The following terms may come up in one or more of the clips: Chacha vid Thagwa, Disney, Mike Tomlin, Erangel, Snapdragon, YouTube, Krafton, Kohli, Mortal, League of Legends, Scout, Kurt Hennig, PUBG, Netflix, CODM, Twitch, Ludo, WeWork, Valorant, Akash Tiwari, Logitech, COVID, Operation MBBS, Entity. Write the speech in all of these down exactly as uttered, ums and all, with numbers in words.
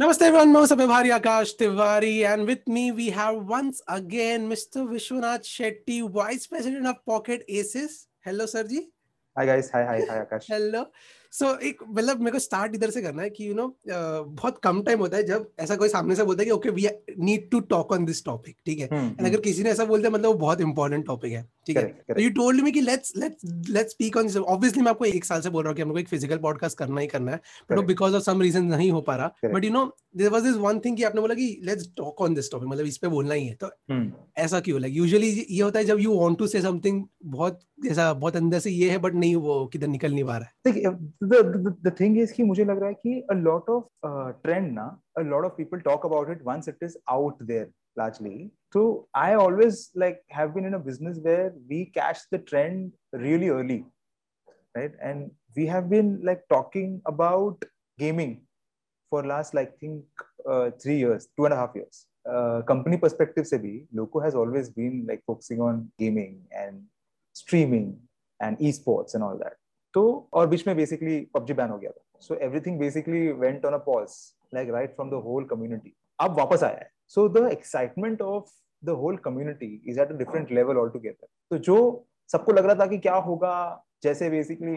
Namaste everyone, most of my bhari Akash Tiwari, and with me we have once again Mister Vishwanath Shetty, Vice President of Pocket Aces. Hello sir ji. Hi guys, hi hi hi Akash. Hello. So एक मतलब मेरे को start इधर से करना है कि you know uh, बहुत कम time होता है जब ऐसा कोई सामने से बोलता है कि okay we need to talk on this topic, ठीक है? और अगर किसी ने ऐसा बोल दिया मतलब वो बहुत important topic है, ठीक है? You told me कि let's let's let's speak on this. Obviously मैं आपको एक साल से बोल रहा हूँ कि हमको एक physical podcast करना ही करना है, but because of some reason नहीं हो पा रहा. But you know there was this one thing कि आपने बोला कि let's talk on this topic, मतलब इस पे बोलना ही है. तो ऐसा क्यों? Like usually ये होता है जब you want to say something बहुत ऐसा बहुत अंदर से ये है but नहीं वो किधर निकल नहीं पा रहा है. The, the the thing is कि मुझे लग रहा है कि a lot of uh, trend ना a lot of people talk about it once it is out there largely. So I always like have been in a business where we catch the trend really early, right? And we have been like talking about gaming for last like think uh, three years, two and a half years. Uh, company perspective से भी Loco has always been like focusing on gaming and streaming and esports and all that. तो और बीच में basically PUBG ban हो गया था, so everything basically went on a pause like right from the whole community. अब वापस आया है, so the excitement of the whole community is at a different level all together. तो जो सबको लग रहा था कि क्या होगा, जैसे बेसिकली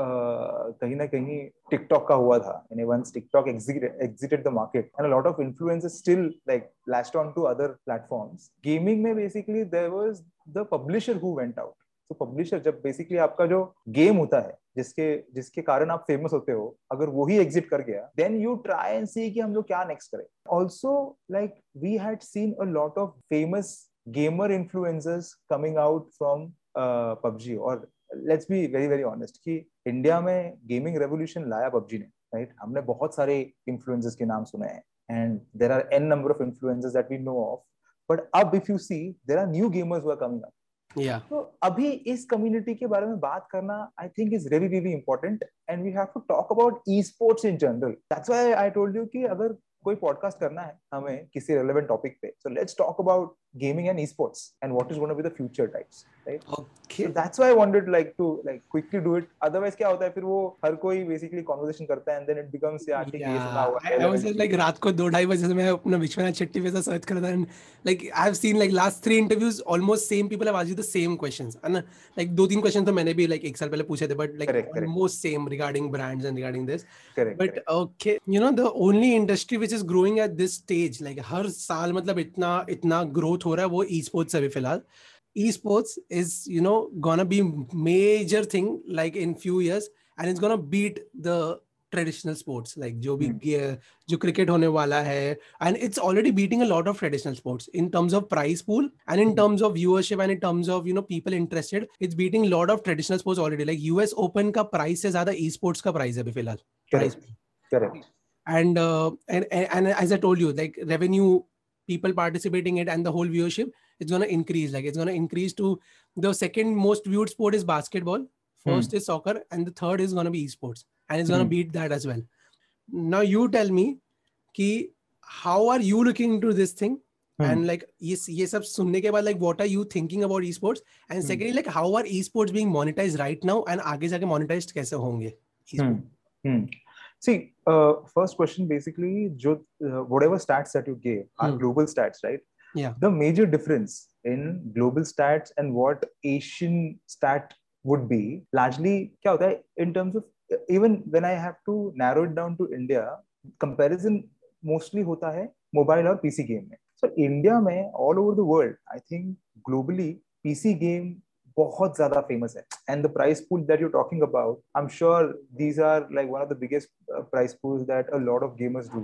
कहीं ना कहीं टिकटॉक का हुआ था, यानी once TikTok exited the market and a lot of influencers still like lashed on to other platforms. Gaming में basically there was the publisher who went out. तो पब्लिशर जब बेसिकली आपका जो गेम होता है जिसके जिसके कारण आप फेमस होते हो, अगर वो ही एग्जिट कर गया then you try and see कि हम लोग क्या नेक्स्ट करें. Also like we had seen a lot of famous gamer influencers coming out from PUBG. और let's be very very honest कि इंडिया में गेमिंग रेवोल्यूशन लाया पबजी ने, राइट right? हमने बहुत सारे इन्फ्लुएंसर्स के नाम सुने हैं and there are N number of influencers that we know of, but अब if you see there are new gamers who are coming up. Yeah. तो अभी इस कम्युनिटी के बारे में बात करना I think is really really important and we have to talk about e sports in general. That's why I told you कि अगर कोई पॉडकास्ट करना है हमें किसी रेलेवेंट टॉपिक पे, so let's talk about gaming and e sports and what is going to be the future types, right? Okay, that's why I wanted like to like quickly do it. Otherwise क्या होता है फिर वो हर कोई basically conversation करता है and then it becomes I think ये सुना हुआ है. आई वाज लाइक रात को दो ढाई बजे से मैं अपना विश्वनाथ शेट्टी पे सर्च कर रहा था and like I have seen like last three interviews almost same people have asked you the same questions, है ना? लाइक दो तीन क्वेश्चन तो मैंने भी लाइक एक साल पहले पूछे थे but like almost same regarding brands and regarding this. But okay, you know the only industry which is growing at this stage, like हर साल मतलब इतना इतना ग्रोथ हो रहा है वो ई स्पोर्ट्स से भी. फिलहाल esports is, you know, gonna be major thing like in few years and it's gonna beat the traditional sports like jo bhi mm. jo cricket hone wala hai, and it's already beating a lot of traditional sports in terms of prize pool and in terms of viewership and in terms of, you know, people interested. It's beating a lot of traditional sports already, like U S Open ka prize se zyada esports ka prize hai abhi filhal. Correct. Correct. And, uh, and and and as I told you, like revenue, people participating it and the whole viewership, it's going to increase. Like it's going to increase to the second most viewed sport is basketball, first mm. is soccer, and the third is going to be esports, and it's going to mm. beat that as well. Now you tell me ki how are you looking into this thing mm. and like ye ye sab sunne ke baad like what are you thinking about esports, and secondly like how are esports being monetized right now and aage jaake monetized kaise honge esports? mm. Mm. See, uh, first question basically, jo, uh, whatever stats that you gave are mm. global stats, right? Yeah. The major difference in global stats and what Asian stat would be, largely, kya hota hai, in terms of, even when I have to narrow it down to India, comparison mostly hota hai mobile or P C game mein. So India mein, all over the world, I think globally, P C game बहुत ज्यादा famous है and the price pool that you talking about, I am sure these are like one of the biggest price pools that a lot of gamers do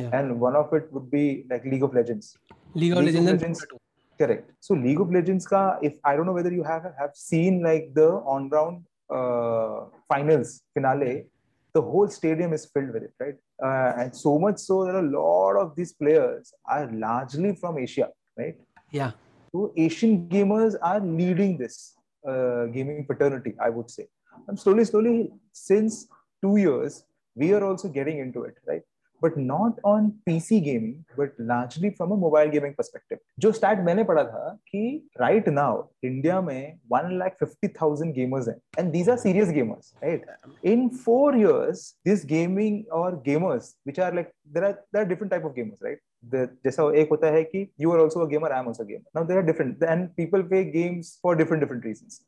and one of it would be like League of Legends. League of Legends, correct. So League of Legends का, if I don't know whether you have have seen like the on round finals finale, the whole stadium is filled with it, right? Uh, and so much so that a lot of these players are largely from Asia, right? Yeah. So Asian gamers are leading this uh, gaming fraternity, I would say. And slowly, slowly, since two years, we are also getting into it, right? but not on P C gaming, but largely from a mobile gaming perspective. जो stat मैंने पढ़ा था कि right now India में one lakh fifty thousand gamers हैं, and these are serious gamers, right? In four years, this gaming or gamers, which are like there are there are different type of gamers, right? The जैसा एक होता है कि you are also a gamer, I am also a gamer. Now there are different, and people play games for different different reasons.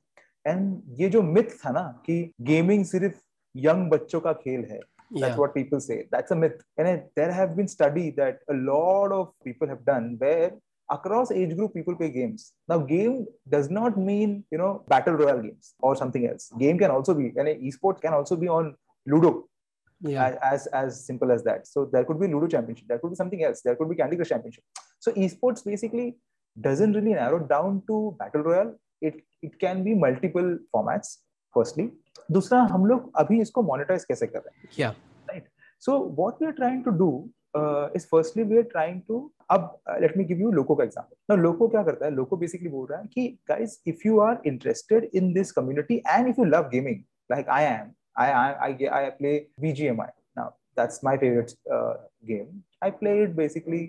And ये जो myth था ना कि gaming सिर्फ young बच्चों का खेल है. That's yeah. what people say. That's a myth. And there have been studies that a lot of people have done where across age group people play games. Now, game does not mean, you know, battle royale games or something else. Game can also be, and esports can also be on Ludo. Yeah. As, as simple as that. So there could be Ludo championship. There could be something else. There could be Candy Crush championship. So esports basically doesn't really narrow down to battle royale. It, it can be multiple formats, firstly. दूसरा हम लोग अभी इसको monetize कैसे कर रहे हैं? Yeah. Right. So what we are trying to do uh, is firstly we are trying to अब uh, let me give you Loco का example. Now Loco क्या करता है? Loco basically बोल रहा है कि guys if you are interested in this community and if you love gaming like I am, I I I, I play B G M I now that's my favorite uh, game. I play it basically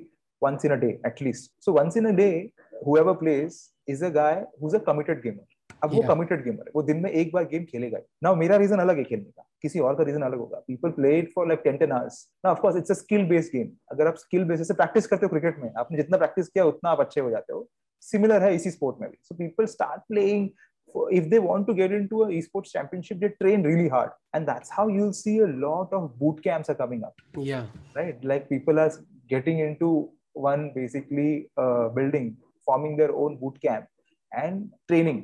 once in a day at least. So once in a day whoever plays is a guy who's a committed gamer. अब yeah. वो committed gamer है वो दिन में एक बार game खेलेगा now मेरा रीजन अलग है खेलने का किसी और का रीजन अलग होगा people play it for like ten ten hours now of course it's a skill based game अगर आप स्किल बेसिस से प्रैक्टिस करते हो क्रिकेट में आपने जितना प्रैक्टिस किया उतना आप अच्छे हो जाते हो सिमिलर है इसी स्पोर्ट में भी so people start playing if they want to get into a esports championship they train really hard and that's how you will see a lot of boot camps are coming up या right like people are getting into one basically building forming their own boot camp and training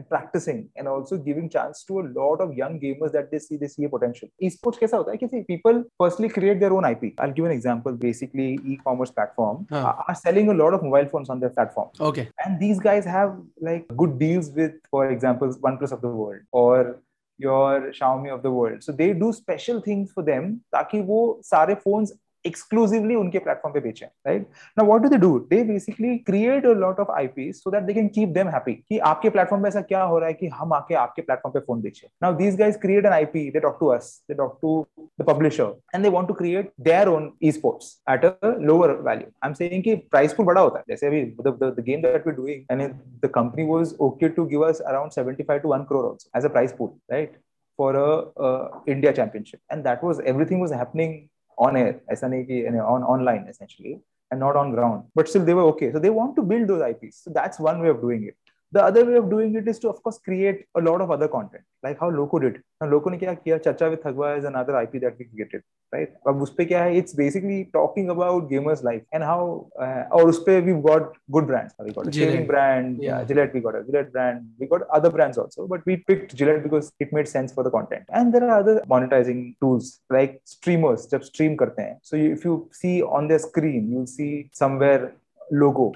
and practicing and also giving chance to a lot of young gamers that they see they see a potential. Esports कैसा होता है कि see, people firstly create their own I P. I'll give an example. Basically, e-commerce platform huh. are selling a lot of mobile phones on their platform. Okay. And these guys have like good deals with, for example, OnePlus of the world or your Xiaomi of the world. So they do special things for them ताकि वो सारे phones exclusively उनके platform पे बेचें, right? Now what do they do? They basically create a lot of I Ps so that they can keep them happy. कि आपके platform पे ऐसा क्या हो रहा है कि हम आके आपके platform पे phone बेचें. Now these guys create an I P, they talk to us, they talk to the publisher, and they want to create their own esports at a lower value. I'm saying कि price pool बड़ा होता है. जैसे अभी the, the, the game that we're doing, and the company was okay to give us around seventy-five to one crore also as a price pool, right? For a, a India championship, and that was everything was happening. On air, ऐसा नहीं कि on online essentially and not on ground, but still they were okay. So they want to build those I Ps. So that's one way of doing it. The other way of doing it is to, of course, create a lot of other content, like how Loco did. Now Loco ने क्या किया? Chacha vid Thagwa is another I P that we created, right? अब उसपे क्या है? It's basically talking about gamers' life and how. Uh, और उसपे we've got good brands. We got a shaving brand, yeah. yeah, Gillette. We got a Gillette brand. We got other brands also, but we picked Gillette because it made sense for the content. And there are other monetizing tools like streamers. जब stream करते हैं, so you, if you see on their screen, you'll see somewhere logo.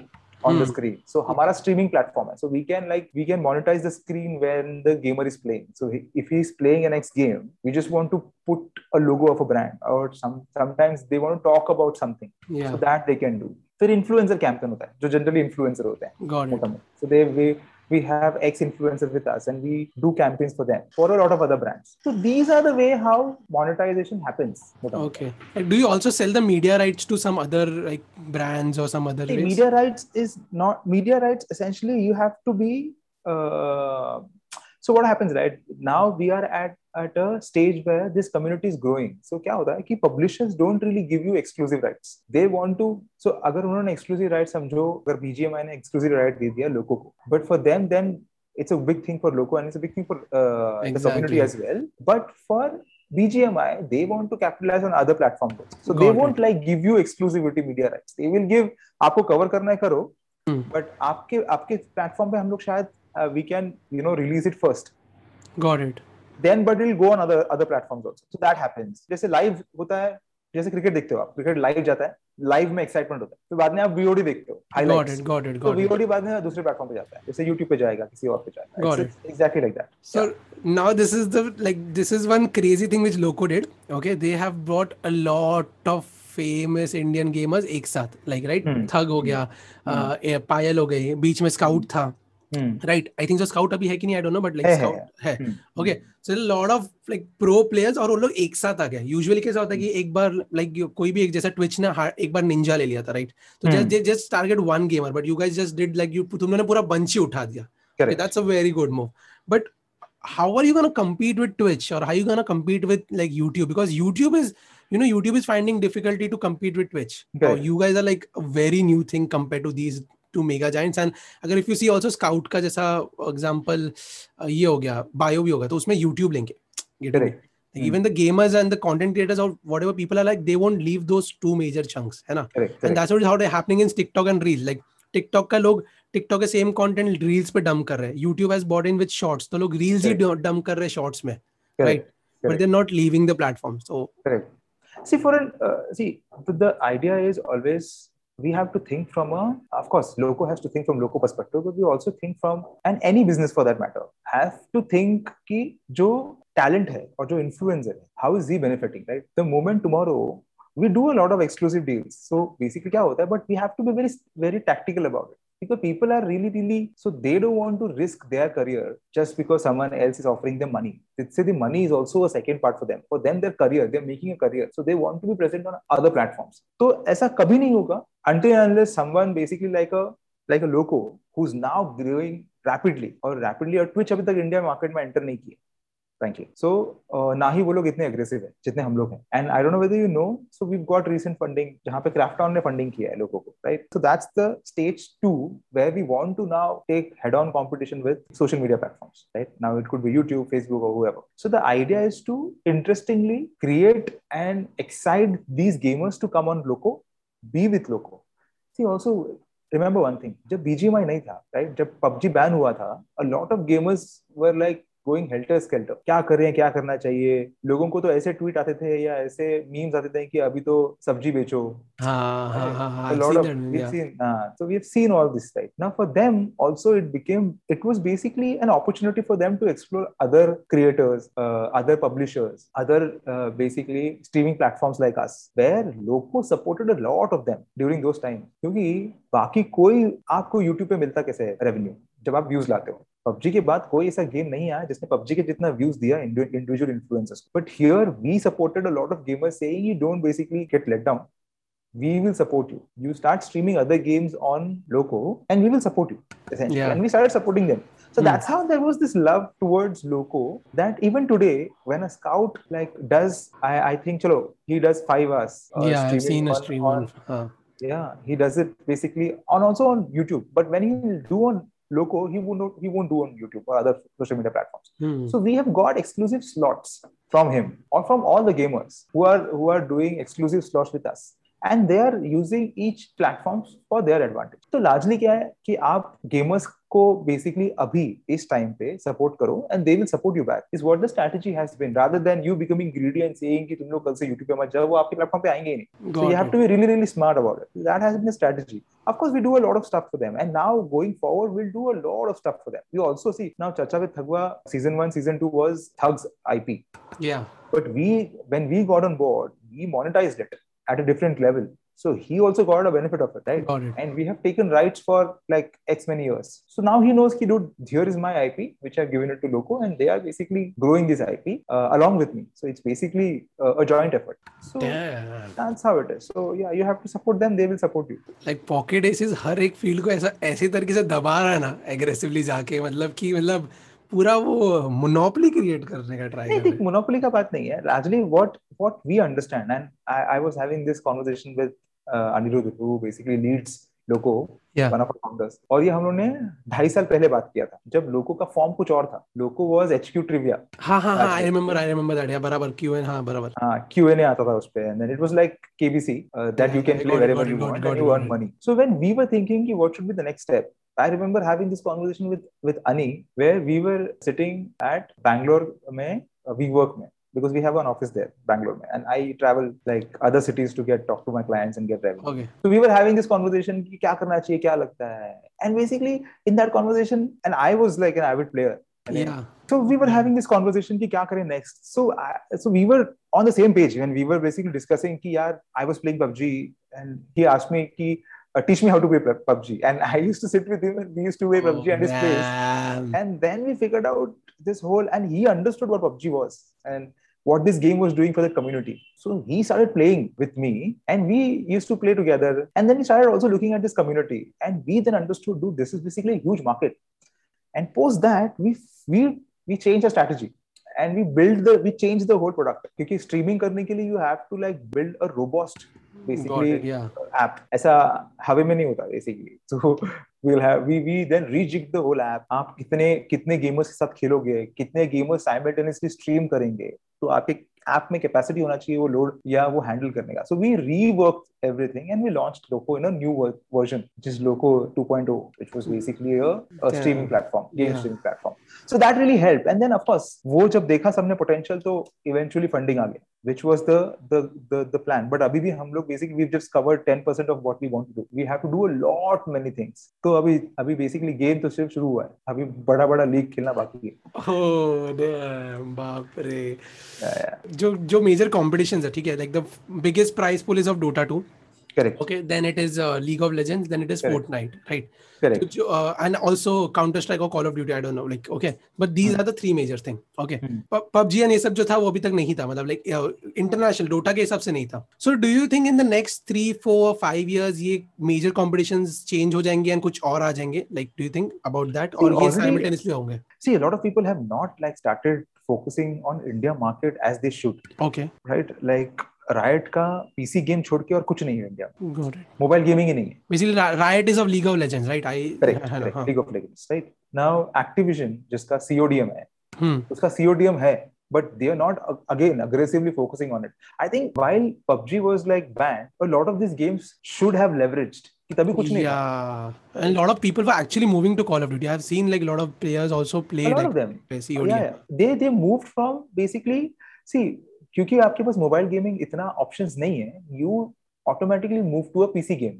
On hmm. the screen, so हमारा streaming platform है, so we can like we can monetize the screen when the gamer is playing. So he, if he is playing an X game, we just want to put a logo of a brand, or some sometimes they want to talk about something, yeah. so that they can do. फिर influencer campaign होता है, जो generally influencer होते हैं. Got it. So they we we have X influencers with us, and we do campaigns for them for a lot of other brands. So these are the way how monetization happens. Okay. Do you also sell the media rights to some other like brands or some other? See, media rights is not media rights. Essentially, you have to be. Uh, so what happens right now? We are at at a stage where this community is growing. So क्या होता है कि publishers don't really give you exclusive rights. They want to. So अगर उन्होंने exclusive rights समझो अगर B G M I ने exclusive right दे दिया लोगों को. But for them then it's a big thing for Loco and it's a big thing for uh, exactly. the community as well. But for B G M I, they want to capitalize on other platforms. So Got they it. won't like give you exclusivity media rights. They will give आपको cover करना है करो. Hmm. But आपके आपके platform पे हम लोग शायद uh, we can you know release it first. Got it. Then but it will go on other other platforms also. So that happens. जैसे live होता है जैसे क्रिकेट देखते हो आप क्रिकेट लाइव जाता है लाइव में एक्साइटमेंट होता है तो बाद में आप V O D देखते हो highlights got it got it V O D बाद में दूसरे प्लेटफॉर्म पे जाता है जैसे YouTube पे जाएगा किसी और पे जाएगा exactly like that. So now this is the like this is one crazy thing which Loco did. Okay, they have brought a lot of famous Indian gamers एक साथ like right Thug हो गया Payal हो गई बीच में Scout था right I think scout अभी है कि नहीं I don't know but like scout है okay so lot of like pro players और वो लोग एक साथ आ गए. यूजुअली कैसा होता है कि एक बार लाइक कोई भी एक जैसा ट्विच ने एक बार निंजा ले लिया था राइट तो just just target one gamer but you guys just did like you तुम लोगों ने पूरा बंच ही उठा दिया. That's a very good move but how are you going to compete with Twitch or how are you going to compete with like YouTube because YouTube is you know YouTube is finding difficulty to compete with Twitch. Okay. So you guys are like a very new thing compared to these two mega giants and agar if you see also Scout ka jaisa example uh, ye ho gaya bio bhi hoga to usme YouTube link hai get it. Like even the gamers and the content creators or whatever people are like they won't leave those two major chunks hai na. Correct, correct. And that's what is how they're happening in TikTok and Reels like TikTok ka log TikTok के same content reels पे dump कर रहे हैं. YouTube has bought in with shorts तो लोग reels ही dump कर रहे हैं शॉर्ट्स में right but they are not leaving the platform so correct see for see the idea is always we have to think from a of course Loco has to think from Loco perspective but we also think from and any business for that matter have to think ki jo talent hai aur jo influencer hai how is he benefiting right the moment tomorrow we do a lot of exclusive deals so basically kya hota hai but we have to be very very tactical about it because people are really really so they don't want to risk their career just because someone else is offering them money. Let's say the money is also a second part for them. For them their career, they're making a career so they want to be present on other platforms. So aisa kabhi nahi hoga until unless someone basically like a like a Loco who's now growing rapidly or rapidly or Twitch abhi tak India market mein enter nahi kiya frankly. So uh, na hi wo log itne aggressive hai jitne hum log hain and I don't know whether you know so we've got recent funding jahan pe Krafton ne funding kiya hai Loco ko right so that's the stage two where we want to now take head on competition with social media platforms right now it could be YouTube Facebook or whoever so the idea is to interestingly create and excite these gamers to come on Loco be with Loco see also remember one thing jab B G M I nahi tha right jab P U B G ban hua tha a lot of gamers were like going helter skelter क्या कर रहे हैं क्या करना चाहिए लोगों को तो ऐसे ट्वीट आते थे या ऐसे मीम्स आते थे कि अभी तो सब्जी बेचो so we've seen all this right now for them also it became it was basically an opportunity for them to explore other creators uh, other publishers other uh, basically streaming platforms like us where Loco supported a lot of them during those times क्योंकि बाकी कोई आपको YouTube पे मिलता कैसे है revenue जब आप व्यूज लाते हो. P U B G के बाद कोई ऐसा गेम नहीं आया जिसने P U B G के जितना व्यूज दिया इंडिविजुअल इन्फ्लुएंसर्स को. But here we supported a lot of gamers saying you don't basically get let down. We will support you. You start streaming other games on Loco and we will support you. Essentially. Yeah. And we started supporting them. So mm. that's how there was this love towards Loco that even today when a scout like does, I, I think, chalo, he does five hours. Uh, yeah, I've seen a stream. On, huh. Yeah, he does it basically on also on YouTube. But when he will do on Loco, he won't, he won't do on YouTube or other social media platforms. Hmm. So we have got exclusive slots from him or from all the gamers who are who are doing exclusive slots with us. And they are using each platforms for their advantage. So largely क्या है कि आप gamers को basically अभी इस time पे support करो and they will support you back. Is what the strategy has been rather than you becoming greedy and saying कि तुम लोग कल से YouTube पे मत जाओ वो आपके platform पे आएंगे ही नहीं. So you have to be really really smart about it. That has been a strategy. Of course we do a lot of stuff for them and now going forward we'll do a lot of stuff for them. You also see now Chacha vid Thagwa season one season two was Thug's I P. Yeah. But we when we got on board we monetized it. At a different level. So he also got a benefit of it, right? Got it. And we have taken rights for like X many years. So now he knows, ki, dude, here is my I P, which I've given it to Loco, and they are basically growing this I P uh, along with me. So it's basically uh, a joint effort. So Damn. That's how it is. So yeah, you have to support them; they will support you. Like Pocket Aces, हर एक field को ऐसा ऐसे तरीके से दबा रहा है ना, aggressively जाके मतलब कि मतलब पूरा वो मोनोपोली क्रिएट करने का ट्राई कर रहे हैं. मोनोपोली का बात नहीं है. Largely what what we understand and I, I was having this conversation with uh, Anirudh who basically leads Loco yeah. one of our founders और ये हम लोगों ने ढाई साल पहले बात किया था जब Loco का फॉर्म कुछ और था. Loco was H Q trivia. हाँ हाँ हाँ I remember I remember that. या बराबर Q N हाँ बराबर हाँ Q N आता था उस पे and then it was like K B C uh, that yeah, you can play wherever you want and you earn money. So when we were thinking कि what should be the next step I remember having this conversation with with Ani where we were sitting at Bangalore mein WeWork mein because we have an office there Bangalore mein and I travel like other cities to get talk to my clients and get revenue. Okay. So we were having this conversation ki kya karna chahiye kya lagta hai and basically in that conversation and I was like an avid player. Yeah. So we were having this conversation ki kya kare next. So I, so we were on the same page when we were basically discussing ki yaar I was playing P U B G and he asked me ki uh, teach me how to play P U B G. And I used to sit with him and we used to play oh, P U B G at his place. And then we figured out this whole, and he understood what P U B G was and what this game was doing for the community. So he started playing with me and we used to play together. And then he started also looking at this community. And we then understood, dude, this is basically a huge market. And post that, we we we changed our strategy. And we build the, we change the whole product. Because streaming करने के लिए you have to like build a robust, basically it, yeah. app. ऐसा हवे में नहीं होता basically. So we'll have we we then rejig the whole app. आप कितने कितने gamers के साथ खेलोगे, कितने gamers simultaneously stream करेंगे. तो आपके app में capacity होना चाहिए वो load या वो handle करने का. So we reworked everything and we launched Loco in a new version, which is Loco two point oh, which was basically a, a streaming platform, game yeah. streaming platform. So that really helped. And then of course, वो जब देखा सबने potential तो eventually funding आ गया, which was the the the the plan. But अभी भी हम लोग basically we've just covered ten percent of what we want to do. We have to do a lot many things. तो अभी अभी basically game तो सिर्फ शुरू हुआ है. अभी बड़ा बड़ा league खेलना बाकी है. Oh damn, बाप रे. Yeah, yeah. जो जो major competitions है ठीक है, like the biggest prize pool is of Dota two. Correct. Okay, then it is uh, League of Legends, then it is Correct. Fortnite, right? Correct. So, uh, and also Counter-Strike or Call of Duty, I don't know, like, okay. But these hmm. are the three major things, okay. Hmm. P U B G and ये सब जो था वो अभी तक नहीं था, मतलब like uh, international Dota के हिसाब से नहीं था. So do you think in the next three, four, five years ये major competitions change हो जाएंगे and कुछ और आ जाएंगे? Like, do you think about that? Or ये simultaneously होंगे? See, a lot of people have not like started focusing on India market as they should. Okay. Right? Like. Riot का P C game छोड़ के और कुछ नहीं है India में. मोबाइल गेमिंग ही नहीं है. Basically, Riot is of League of Legends, right? I correct, I correct. League of Legends, right? Now Activision जिसका C O D M है, hmm. उसका C O D M है, but they are not again aggressively focusing on it. I think while P U B G was like banned, a lot of these games should have leveraged. कि तभी कुछ नहीं था. Yeah, and a lot of people were actually moving to Call of Duty. I have seen like a lot of players also played. A lot like, of them. C O D M. Yeah, yeah. They they moved from basically see. क्योंकि आपके पास mobile gaming इतना options नहीं है, you automatically move to a PC game.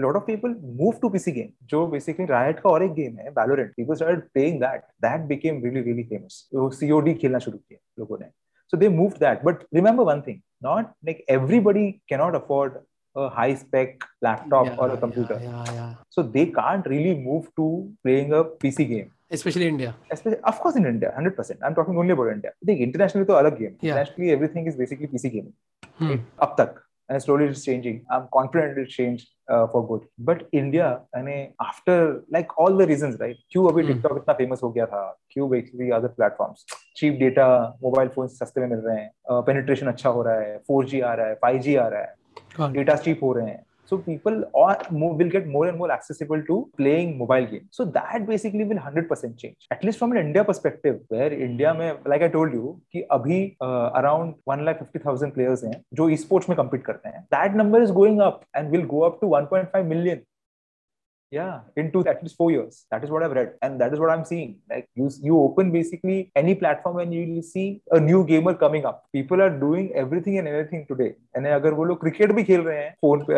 A lot of people move to P C game. जो basically Riot का और एक game है Valorant. People started playing that. That became really really famous. तो C O D खेलना शुरू किया लोगों ने. So they moved that. But remember one thing. Not like everybody cannot afford a high spec laptop yeah, or a computer. Yeah, yeah, yeah. So they can't really move to playing a P C game. Especially India. Especially, of course in India, one hundred percent. I'm talking only about India. The internationally तो अलग game. Yeah. Internationally everything is basically P C gaming. Hmm. Up tak. And slowly it's changing. I'm confident it'll change uh, for good. But India, and after like all the reasons, right? क्यों अभी TikTok इतना famous हो गया था? क्यों basically other platforms? Cheap data, mobile phones सस्ते में मिल रहे हैं, uh, penetration अच्छा हो रहा है, four G आ रहा है, five G आ रहा है, God. Data cheap हो रहे हैं. So people are, will get more and more accessible to playing mobile games. So that basically will one hundred percent change. At least from an India perspective, where India, mein, like I told you, कि अभी uh, around one lakh fifty thousand players हैं जो esports में compete करते हैं. That number is going up and will go up to one point five million. Yeah, into at least four years. That is what I've read, and that is what I'm seeing. Like you, you open basically any platform, and you will see a new gamer coming up. People are doing everything and anything today. And अगर वो लोग cricket भी खेल रहे हैं, phone पे,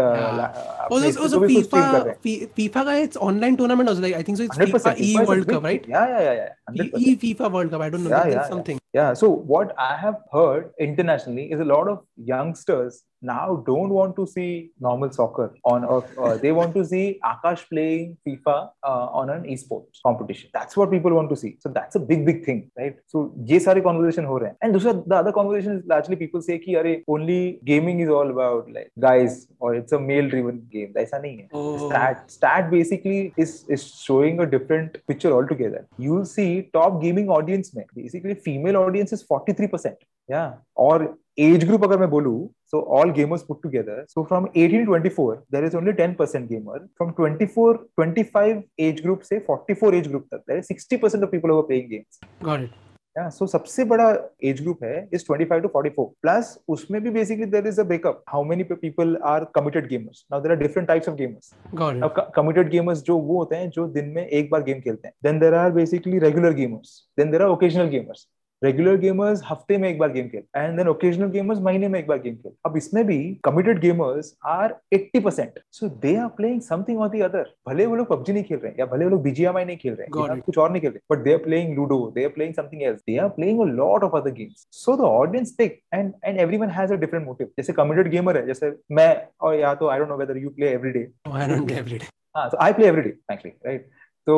also FIFA, FIFA का it's online tournament also. Like I think so, it's FIFA E World Cup, right? Yeah, yeah, yeah, yeah. E FIFA World Cup. I don't know. Yeah, yeah, something. Yeah. So what I have heard internationally is a lot of youngsters now don't want to see normal soccer on or, or they want to see Akash playing FIFA uh, on an esports competition. That's what people want to see. So that's a big big thing, right? So ye sare conversation ho rahe hain. And dusra, the other conversation is largely people say ki are only gaming is all about like guys or it's a male driven game. Aisa nahi hai. Oh. Stat stat basically is is showing a different picture altogether. You'll see top gaming audience mein basically female audience is forty-three percent. Yeah, or age group agar main bolu, so all gamers put together, so from eighteen to twenty-four there is only ten percent gamer. From twenty-four twenty-five age group say forty-four age group tak there is sixty percent of people who are playing games. Got it. Yeah, so सबसे बड़ा age group है is twenty-five to forty-four plus. उसमें भी basically there is a breakup. How many people are committed gamers? Now there are different types of gamers. Got it. Now, committed gamers जो वो होते हैं जो दिन में एक बार game खेलते हैं. Then there are basically regular gamers. Then there are occasional gamers. Regular gamers हफ्ते में एक बार गेम खेल एंड देन ओकेजनल गेमर्स महीने में एक बार गेम खेल. अब इसमें भी committed gamers are eighty percent, so they are playing something on the other. भले वो लोग पबजी नहीं खेल रहे हैं या भले वो लोग बीजीएमआई नहीं खेल रहे हैं, कुछ और नहीं खेल रहे, but they are playing Ludo, they are playing something else, they are playing a lot of other games. So the audience tick and and everyone has a different motive. जैसे कमिटेड गेमर है, जैसे मैं, और या तो I don't know whether you play every day. I don't play every day. हां, so I play every day frankly, right. तो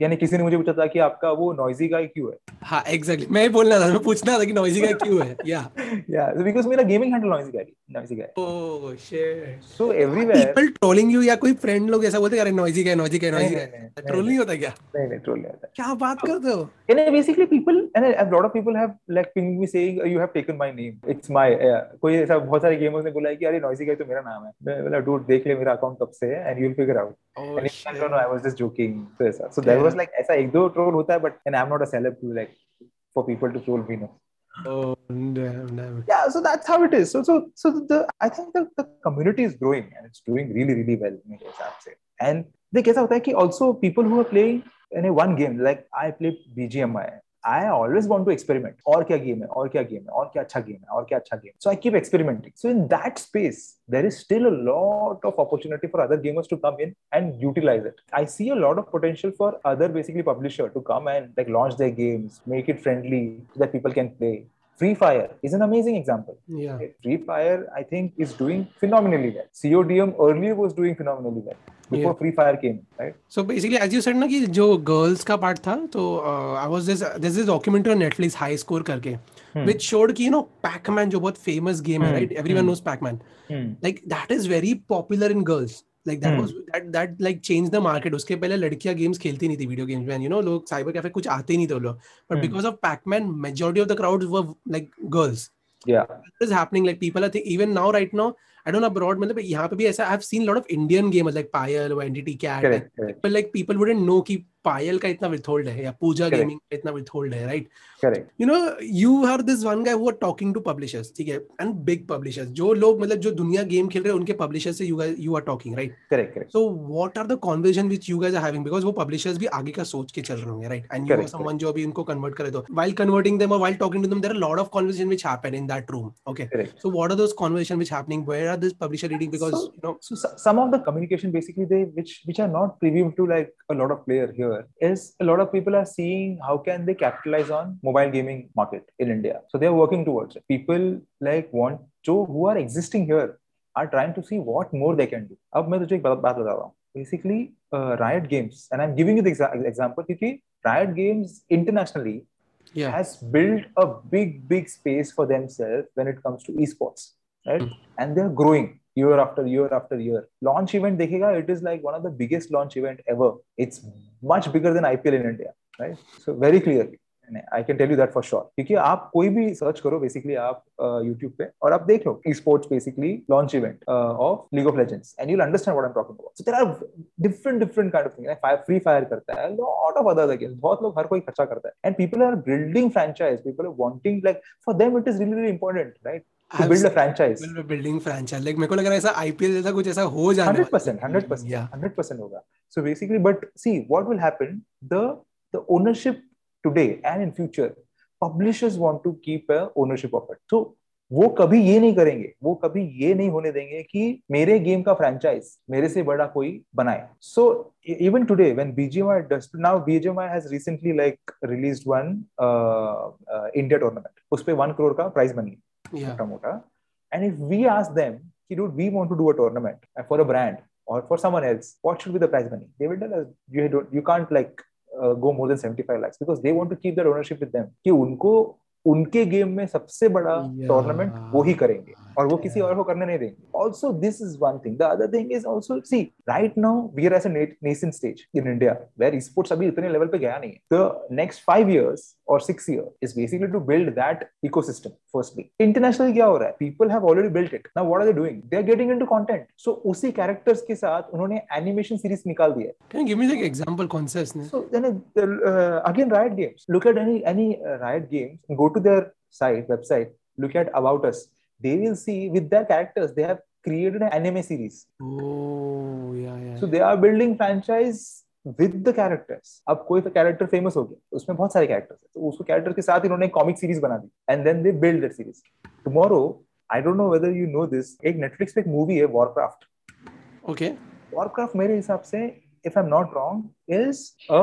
यानी किसी ने मुझे पूछा था कि आपका वो नॉइजी का क्यों है. हाँ, exactly. मैं बोलना था, मैं पूछना था कि नॉइजी का क्यों है. या या बिकॉज़ मेरा गेमिंग हैंडल नॉइजी का है, नॉइजी का है. Oh shit. So everywhere people trolling you, या कोई फ्रेंड लोग ऐसा बोलते हैं, अरे नॉइजी का है, नॉइजी का है, नॉइजी का. ट्रोल नहीं होता क्या? नहीं नहीं, ट्रोल नहीं होता. क्या बात करते हो? यानी basically people and a lot of people have like ping me saying you have taken my name, it's my. कोई ऐसा बहुत सारे गेमर्स ने बोला है कि अरे नॉइजी का तो मेरा नाम है. मैं बोला डूड देख ले मेरा अकाउंट कब से है and you will figure out. And I don't know, I was just joking. So, so there was like ऐसा एक दो troll होता है, but and I'm not a celeb to like for people to troll me, no. Oh, damn, damn. Yeah, so that's how it is. So, so, so the I think the, the community is growing and it's doing really, really well. मेरे हिसाब से. And देख ऐसा होता है कि also people who are playing in one game, like I play B G M I. I always want to experiment. और क्या गेम है, और क्या गेम है, और क्या अच्छा गेम है, और क्या अच्छा गेम. So I keep experimenting. So in that space, there is still a lot of opportunity for other gamers to come in and utilize it. I see a lot of potential for other basically publisher to come and like launch their games, make it friendly so that people can play. Free Fire is an amazing example. Yeah. Free Fire, I think, is doing phenomenally well. C O D M earlier was doing phenomenally well before yeah. Free Fire came, right? So basically, as you said, ना कि जो girls का part था, तो uh, I was this there's this documentary on Netflix, High Score करके, hmm. which showed कि you know Pac-Man जो बहुत famous game है, hmm. right? Everyone hmm. knows Pac-Man. Hmm. Like that is very popular in girls. Like that hmm. was that that like changed the market. उसके पहले लड़कियाँ games खेलती नहीं थी video games में, you know, लोग cyber cafe कुछ आते ही नहीं थे लोग. But hmm. because of Pac-Man, majority of the crowds were like girls. Yeah, that is happening. Like people are th- even now right now. I don't know abroad, मतलब यहाँ पे भी ऐसा. I've seen a lot of Indian gamers like Payal or Entity cat. Correct, correct. But like people wouldn't know कि Payal का इतना withhold है या Pooja correct. Gaming का इतना withhold है, right? Correct. You know, you are this one guy who are talking to publishers, ठीक है, and big publishers. जो लोग मतलब जो दुनिया गेम खेल रहे हैं उनके publishers से you guys you are talking, right? Correct, correct. So what are the conversation which you guys are having? Because वो publishers भी आगे का सोच के चल रहे होंगे, right? And you are someone जो अभी इनको convert करे तो while converting them or while talking to them, there are a lot of conversation which happen in that room. Okay. Correct. So what are those conversation which happening where this publisher reading because so, you know so some of the communication basically they which which are not preview to like a lot of player here is a lot of people are seeing how can they capitalize on mobile gaming market in India, so they are working towards it. People like want jo who are existing here are trying to see what more they can do. Ab main tujhe ek baat bata raha hu basically uh, Riot Games, and I'm giving you the exa- example kyunki Riot Games internationally yeah. has built a big big space for themselves when it comes to esports, right? Mm. And they're growing year after year after year. Launch event dekhega, it is like one of the biggest launch event ever. It's much bigger than I P L in India, right? So very clearly, I can tell you that for sure. Kyunki aap koi bhi search karo basically aap uh, YouTube pe aur aap dekh lo esports basically launch event uh, of League of Legends and you'll understand what I'm talking about. So there are different different kind of things. Like Free Fire karta hai, a lot of other games, bahut log har koi kharcha karta hai, and people are building franchise, people are wanting, like for them it is really really important, right? To build a franchise. Building franchise. Like मेरे को लग रहा है ऐसा I P L जैसा कुछ ऐसा हो जाने वाला है. one hundred percent, one hundred percent, yeah. one hundred percent होगा. So basically, but see what will happen, the the ownership today and in future, publishers want to keep a ownership of it. So वो कभी ये नहीं करेंगे, वो कभी ये नहीं होने देंगे कि मेरे गेम का फ्रेंचाइज मेरे से बड़ा कोई बनाए. So even today when B G M I does, now B G M I has recently like released one uh, uh, India tournament. उस पे one crore का prize money yeah. promoter, and if we ask them, dude, we want to do a tournament for a brand or for someone else, what should be the prize money, they will tell us you don't, you can't like uh, go more than seventy-five lakhs, because they want to keep that ownership with them कि उनको उनके game में सबसे बड़ा tournament yeah. वो ही करेंगे और वो किसी yeah. और को करने नहीं देंगे. Also this is one thing. The other thing is also see right now we are at a nation stage in India where sports अभी इतने लेवल पे गया नहीं है. द नेक्स्ट फाइव इयर्स और six year is basically to build that ecosystem. Firstly internationally क्या हो रहा है, people have already built it. Now what are they doing, they are getting into content. So उसी कैरेक्टर्स के साथ उन्होंने animation series निकाल दिया है. Can you give me like example concepts ने. So again Riot Games, look at any any Riot Games, go to their site, website, look at About Us, they will see with their characters, they have created an anime series. Oh, yeah, yeah. So they are building franchise with the characters. अब कोई character famous हो गया, उसमें बहुत सारे characters हैं, तो उसको कैरेक्टर के साथ इन्होंने कॉमिक सीरीज बना दी and then they build that series. Tomorrow, I don't know whether you know this, एक नेटफ्लिक्स पे एक मूवी है वॉरक्राफ्ट. ओके, वॉरक्राफ्ट मेरे हिसाब से if I am not wrong is a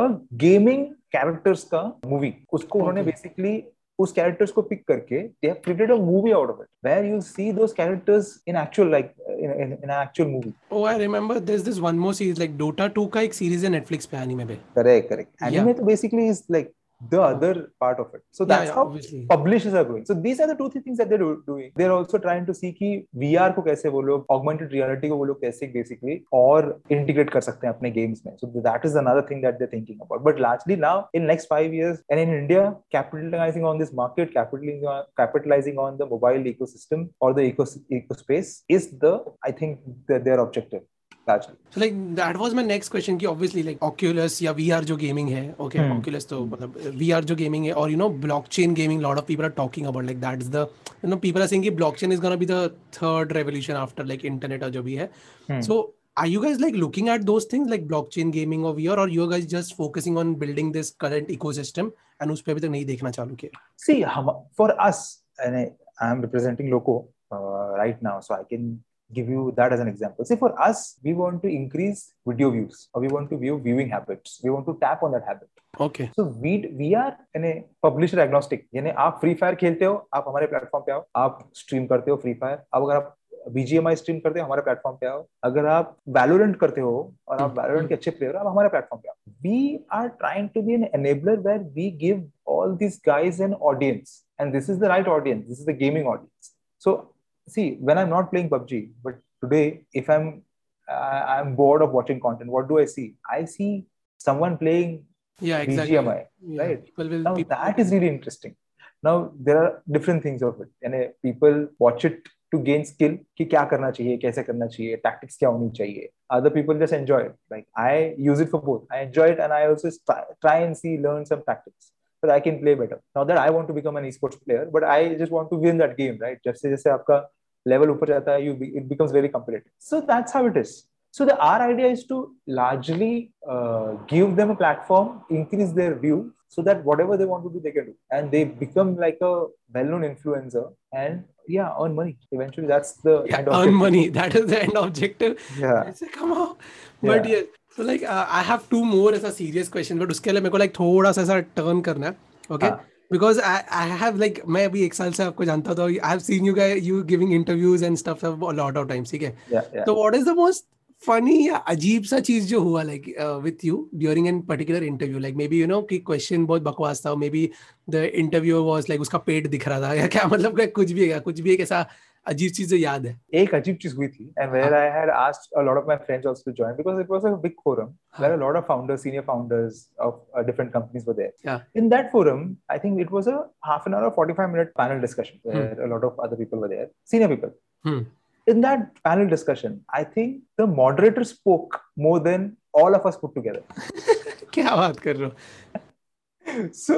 gaming characters का मूवी. उसको उन्होंने बेसिकली उस कैरेक्टर्स को पिक करके they have created a movie out of it where you see those characters in actual like in in actual movie. Oh I remember there is this one more series like Dota two का एक series है Netflix पे anime पे. Correct correct anime तो basically is like the other part of it. So that's yeah, yeah, how obviously publishers are going. So these are the two things that they're doing. They're also trying to see ki V R ko kaise wo log, augmented reality ko wo log kaise basically aur integrate kar sakte hain apne games mein. So that is another thing that they're thinking about. But largely now in next five years and in India, capitalizing on this market, capitalizing on, capitalizing on the mobile ecosystem or the eco, eco space is the, I think, the, their objective. Largely. So like that was my next question ki obviously like Oculus या V R जो gaming है, okay hmm. Oculus तो मतलब V R जो gaming है और you know blockchain gaming, lot of people are talking about like that's the you know people are saying कि blockchain is gonna be the third revolution after like internet और जो भी है. hmm. So are you guys like looking at those things like blockchain gaming or V R or you guys just focusing on building this current ecosystem and उस पे अभी तक नहीं देखना चालू किया? See हम for us and I, I am representing Loco uh, right now, so I can give you that as an example. Say for us, we want to increase video views or we want to view viewing habits. We want to tap on that habit. Okay. So we, we are an publisher agnostic. यानी आप Free Fire खेलते हो, आप हमारे platform पे आओ, आप stream करते हो Free Fire. अब अगर आप B G M I stream करते हो, हमारे platform पे आओ. अगर आप Valorant करते हो और आप Valorant के अच्छे player हो, आप हमारे platform पे आओ. We are trying to be an enabler where we give all these guys an audience. And this is the right audience. This is the gaming audience. So see, when I'm not playing P U B G, but today, if I'm uh, I'm bored of watching content, what do I see? I see someone playing yeah, exactly. B G M I, yeah. right? People will, now, people... that is really interesting. Now, there are different things of it. And people watch it to gain skill, ki kya karna chahiye, kaise karna chahiye, tactics kya honi chahiye. Other people just enjoy it. Like, I use it for both. I enjoy it and I also try and see, learn some tactics. But I can play better. Not that I want to become an esports player, but I just want to win that game, right? Jab se jaise aapka level upar jata hai, you be, it becomes very competitive. So that's how it is. So the our idea is to largely uh, give them a platform, increase their view, so that whatever they want to do, they can do, and they become like a well-known influencer and yeah, earn money. Eventually, that's the yeah, end objective. Earn money. That is the end objective. Yeah. It's like, come on, but yeah. yeah. So like uh, I have two more as a serious question, but उसके लिए मेरे को like थोड़ा सा ऐसा turn करना है, okay? हाँ. Because I I have like मैं अभी एक साल से आपको जानता था, I have seen you guys you giving interviews and stuff a lot of times, ठीक है? Yeah, yeah. So what is the most funny या अजीब सा चीज जो हुआ like uh, with you during a particular interview, like maybe you know कि question बहुत बकवास था, maybe the interviewer was like उसका पेट दिख रहा था या क्या, मतलब क्या कुछ भी है, कुछ भी एक ऐसा अजीब चीजें याद है. एक अजीब चीज हुई थी and where I had asked a lot of my friends also to join because it was a big forum where a lot of founders, senior founders of uh, different companies were there. Yeah. In that forum, I think it was a half an hour or forty-five minute panel discussion where hmm. a lot of other people were there, senior people. Hmm. In that panel discussion, I think the moderator spoke more than all of us put together. क्या बात कर रहे हो? So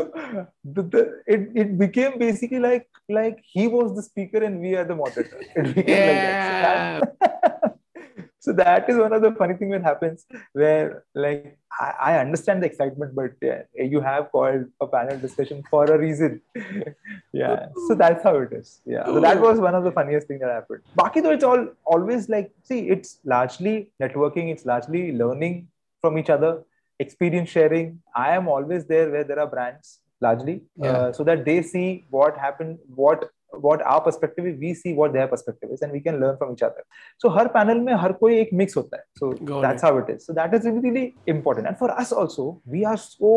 the, the, it, it became basically like like he was the speaker and we are the moderator. It became yeah. like that. So that is one of the funny things that happens where like I, I understand the excitement, but yeah, you have called a panel discussion for a reason. Yeah. So that's how it is. Yeah. So that was one of the funniest things that happened. Baki though, it's all always like, see, it's largely networking. It's largely learning from each other. Experience sharing. I am always there where there are brands largely, yeah. uh, so that they see what happened, what what our perspective is, we see what their perspective is, and we can learn from each other. So, her panel में हर कोई एक mix होता है. So Got that's it. how it is. So that is really important. And for us also, we are so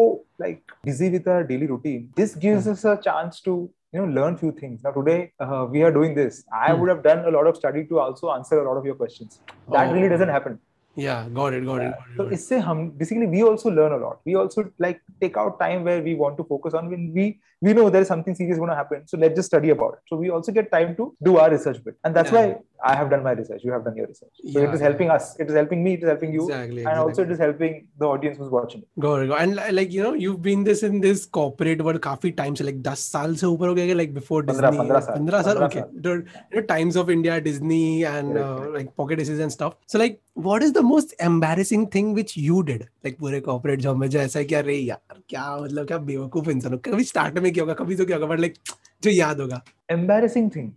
like busy with our daily routine. This gives hmm. us a chance to you know learn few things. Now today uh, we are doing this. I hmm. would have done a lot of study to also answer a lot of your questions. That oh. really doesn't happen. Yeah, got it, got yeah. it. Got so, it, got isse hum basically we also learn a lot. We also like take out time where we want to focus on when we we know there is something serious going to happen. So let's just study about it. So we also get time to do our research bit, and that's yeah. why I have done my research, you have done your research. So yeah, it is helping yeah. us. It is helping me, it is helping you. Exactly, and exactly. also it is helping the audience who's watching. Go, go. And like, you know, you've been this in this corporate world काफी time से, like ten साल से ऊपर हो गया, like before Disney. fifteen साल. Okay. You know, Times of India, Disney and yeah, uh, like Pocket Aces and stuff. So like, what is the most embarrassing thing which you did? Like पूरे corporate job में जो ऐसा क्या रे यार क्या मतलब क्या बेवकूफ इंसान हो कभी start में क्या होगा कभी तो क्या होगा but like जो याद होगा. Embarrassing thing.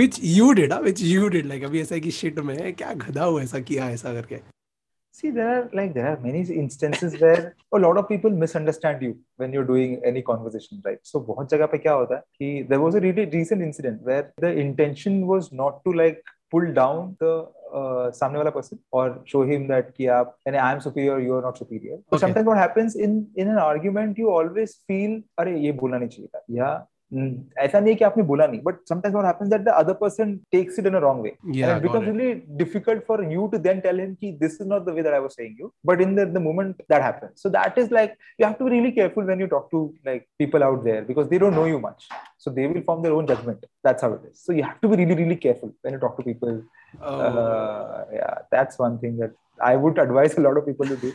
Which you did, huh? Which you did, like अभी ऐसा कि shit में क्या गधा हुआ ऐसा किया ऐसा करके. See, there are like there are many instances where a lot of people misunderstand you when you're doing any conversation, right? So, बहुत जगह पे क्या होता है कि there was a really recent incident where the intention was not to like pull down the uh, सामने वाला person or show him that कि आप and I'm superior, you are not superior. But okay. sometimes what happens in in an argument, you always feel अरे ये बोलना नहीं चाहिए था या ऐसा नहीं है कि आपने बोला नहीं but sometimes what happens that the other person takes it in a wrong way yeah, and it becomes it. really difficult for you to then tell him this is not the way that I was saying you but in the, the moment that happens so that is like you have to be really careful when you talk to like people out there because they don't know you much so they will form their own judgment that's how it is so you have to be really really careful when you talk to people oh. uh, yeah that's one thing that I would advise a lot of people to do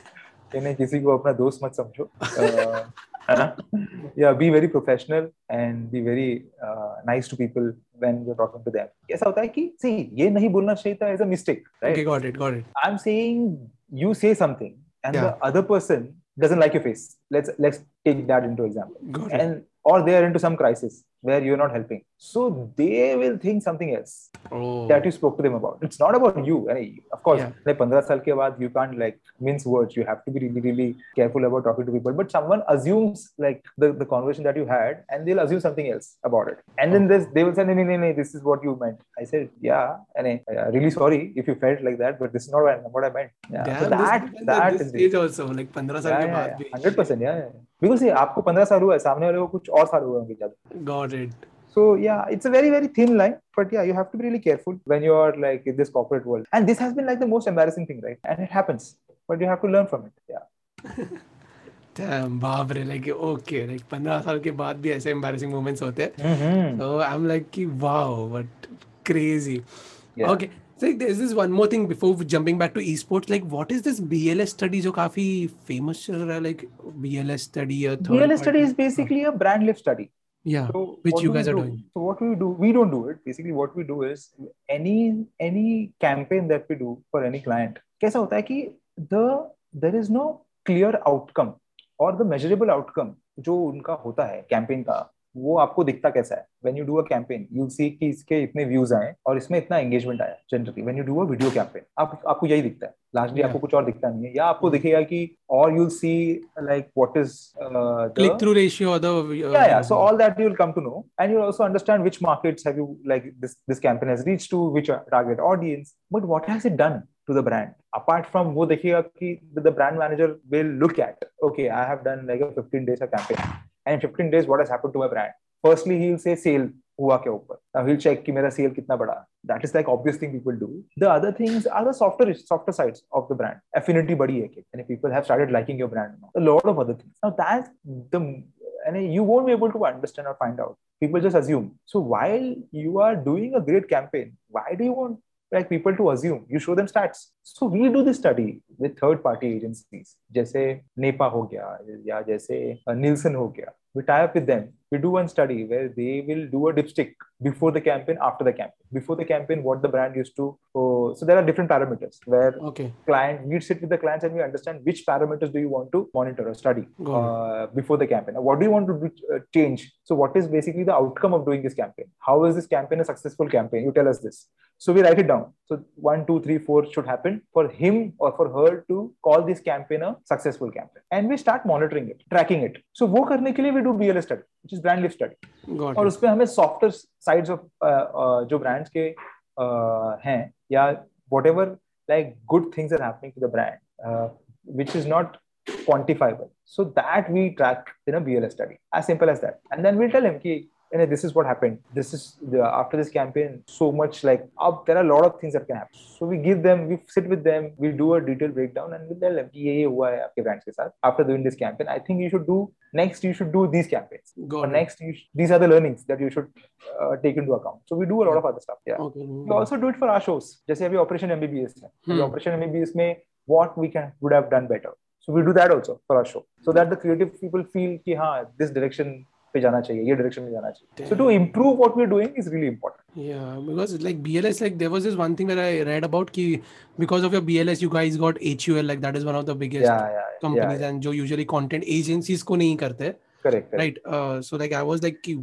इन्हें किसी को अपना दोस्त मत समझो yeah be very professional and be very uh, nice to people when you're talking to them ऐसा होता है कि see ये नहीं बोलना चाहिए था as a mistake right okay got it got it I'm saying you say something and yeah. the other person doesn't like your face let's let's take that into example got and it. or they are into some crisis where you're not helping so they will think something else oh. that you spoke to them about it's not about you I mean, of course yeah. like fifteen saal ke baad you can't like mince words you have to be really really careful about talking to people but someone assumes like the, the conversation that you had and they'll assume something else about it and oh. then this, they will say no no no this is what you meant I said yeah and I, I'm really sorry if you felt like that but this is not what I meant yeah. Damn, so that this, that this is stage it. also like fifteen saal yeah, ke baad yeah, yeah. one hundred percent yeah, yeah. because see aapko fifteen saal hua hai samne wale ko kuch aur saal hue honge jab got it so yeah it's a very very thin line but yeah you have to be really careful when you are like in this corporate world and this has been like the most embarrassing thing right and it happens but you have to learn from it yeah damn baap re like okay like fifteen saal ke baad bhi aise embarrassing moments hote hain mm-hmm. so I'm like ki wow what crazy yeah. okay so there is this one more thing before jumping back to esports like what is this B L S study जो काफी famous चल रहा है like B L S study or third B L S study is basically a brand lift study yeah so which you guys are do? doing so what we do we don't do it basically what we do is any any campaign that we do for any client कैसा होता है कि the there is no clear outcome or the measurable outcome जो उनका होता है campaign का वो आपको दिखता कैसा है when you do a campaign you'll see कि इसके इतने views आए और इसमें इतना engagement आया generally when you do a video campaign आप, आपको यही दिखता है largely yeah. आपको कुछ और दिखता नहीं है या आपको दिखेगा कि or you'll see like what is uh, the click through ratio or the uh, yeah yeah so all that you'll come to know and you'll also understand which markets have you like this this campaign has reached to which target audience but what has it done to the brand apart from वो दिखेगा कि the brand manager will look at okay I have done like a fifteen days of campaign and in fifteen days what has happened to my brand firstly he will say sale hua kya upar now he'll check ki mera sale kitna bada that is like obvious thing people do the other things are the softer softer sides of the brand affinity badi hai and if people have started liking your brand now, a lot of other things now that's the and you won't be able to understand or find out people just assume so while you are doing a great campaign why do you want like people to assume you show them stats so we do this study with third party agencies जैसे NEPA हो गया या जैसे Nielsen हो गया we tie up with them we do one study where they will do a dipstick before the campaign after the campaign before the campaign what the brand used to oh, so there are different parameters where okay. client we sit with the clients and we understand which parameters do you want to monitor or study uh, before the campaign now, what do you want to do, uh, change so what is basically the outcome of doing this campaign how is this campaign a successful campaign you tell us this so we write it down so one two three four should happen for him or for her to call this campaign a successful campaign and we start monitoring it tracking it so wo karne ke liye we do B L S study which is brand lift study aur usme hame softer sides of uh, uh, jo brands ke uh, hain ya whatever like good things are happening to the brand uh, which is not quantifiable so that we track in a B L S study as simple as that and then we'll tell him ki and this is what happened. This is the, after this campaign, so much like up, there are a lot of things that can happen. So we give them, we sit with them, we do a detailed breakdown, and we'll tell them, "Ye hua hai aapke brands ke saath. After doing this campaign, I think you should do next. You should do these campaigns. Or next, you sh- these are the learnings that you should uh, take into account." So we do a lot of other stuff. Yeah. Okay. We also do it for our shows. Just like Operation M B B S. Hmm. Operation M B B S mein, what we can would have done better. So we do that also for our show, so that the creative people feel ki ha, this direction. Pe jana chahiye, ye direction mein jana chahiye. So to improve what we're doing is really important. Yeah, because like B L S, like there was this one thing that I read about ki because of your B L S, you guys got H U L, like that is one of the biggest yeah, yeah, companies yeah, yeah. and jo usually content agencies ko nahi karte. Correct. Right. Uh, so like I was like, ki,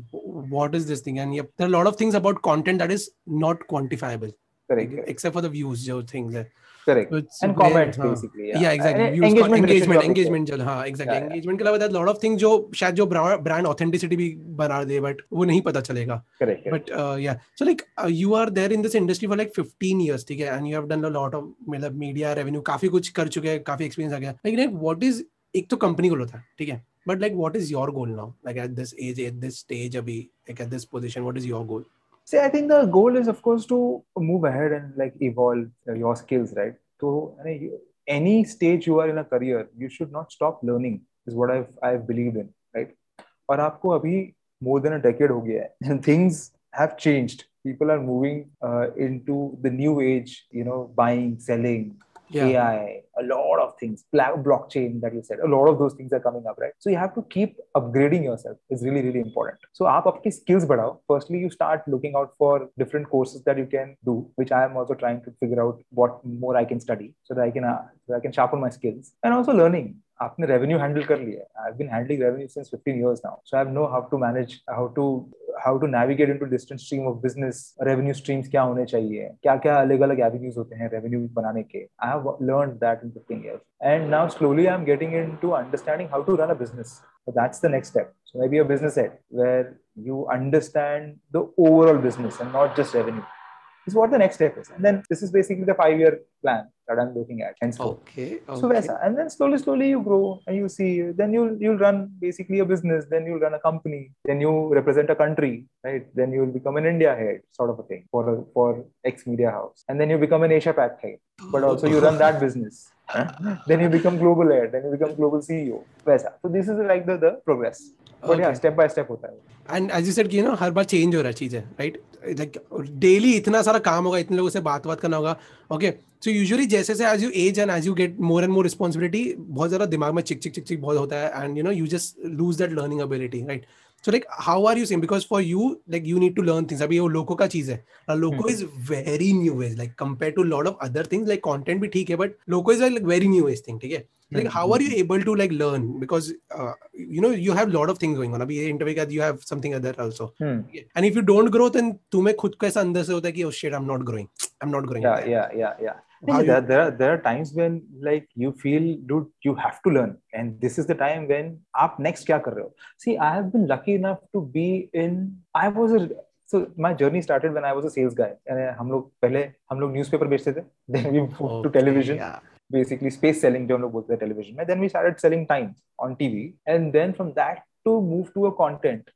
what is this thing? And yep, there are a lot of things about content that is not quantifiable. Correct. Like, except for the views, jo things there. Correct. It's and comments yeah. basically. Yeah, yeah exactly. Views, engagement, engagement, engagement. Jal, haan, exactly. Yeah, yeah. Engagement के अलावा there are a lot of things जो शायद जो brand authenticity भी बना दे, but वो नहीं पता चलेगा. Correct. But uh, yeah, so like uh, you are there in this industry for like fifteen years, ठीक है, and you have done a lot of मतलब media revenue, काफी कुछ कर चुके हैं, काफी experience आ गया. Like, like what is एक तो company goal होता है, ठीक है, but like what is your goal now? Like at this age, at this stage, अभी like at this position, what is your goal? See, I think the goal is, of course, to move ahead and like evolve your skills, right? So any stage you are in a career, you should not stop learning is what I've I've believed in, right? और आपको अभी more than a decade हो गया है, and things have changed. People are moving uh, into the new age, you know, buying, selling, yeah. A I, a lot of things, blockchain that you said, a lot of those things are coming up, right? So you have to keep upgrading yourself. It's really, really important. So aap apke skills badhao. Firstly, you start looking out for different courses that you can do, which I am also trying to figure out what more I can study so that I can, uh, so I can sharpen my skills and also learning. Aapne revenue handle kar liya. I've been handling revenue since fifteen years now. So I know how to manage, how to how to navigate into distant stream of business, revenue streams kya hone chahiye, kya kya alag-alag avenues hote hain revenue banane ke. I have learned that in fifteen years. And now slowly I'm getting into understanding how to run a business. So that's the next step. So maybe a business head where you understand the overall business and not just revenue. This is what the next step is. And then this is basically the five-year plan that I'm looking at. And so, okay, okay. So Vesa. And then slowly, slowly you grow and you see, then you'll, you'll run basically a business, then you'll run a company, then you represent a country, right? Then you'll become an India head sort of a thing for, a, for X media house. And then you become an Asia Pac head, but also you run that business. Then you become global head, then you become global C E O. Vesa. So this is like the, the progress. But okay. yeah, step by step hota hai. And as you said, you know, her bar change हो रहा चीज़ है, right? Like daily इतना सारा काम होगा, इतने लोगों से बात बात करना होगा, okay? So usually जैसे से as you age and as you get more and more responsibility, बहुत ज़्यादा दिमाग में चिक चिक चिक चिक बहुत होता है, and you know you just lose that learning ability, right? So like how are you saying? Because for you, like you need to learn things. अभी वो लोको का चीज़ है. Loco hmm. is very new age, like compared to a lot of other things, like content भी ठीक है, but Loco is like very new age thing, ठीक है? Like, how are you able to like learn? Because, uh, you know, you have a lot of things going on. Abhi interview you have something other also. Hmm. And if you don't grow, then tumhe khud ko aisa andar se hota hai ki, oh shit, I'm not growing. I'm not growing. Yeah, yeah, yeah, yeah. How there, you... there, are, there are times when like you feel, dude, you have to learn. And this is the time when aap next kya kar rahe ho? See, I have been lucky enough to be in, I was a, so my journey started when I was a sales guy. And hum log pehle, hum log newspaper bechte the. Then we moved okay, to television. Yeah. Basically space selling down both the television. And then we started selling time on T V. And then from that to move to a content.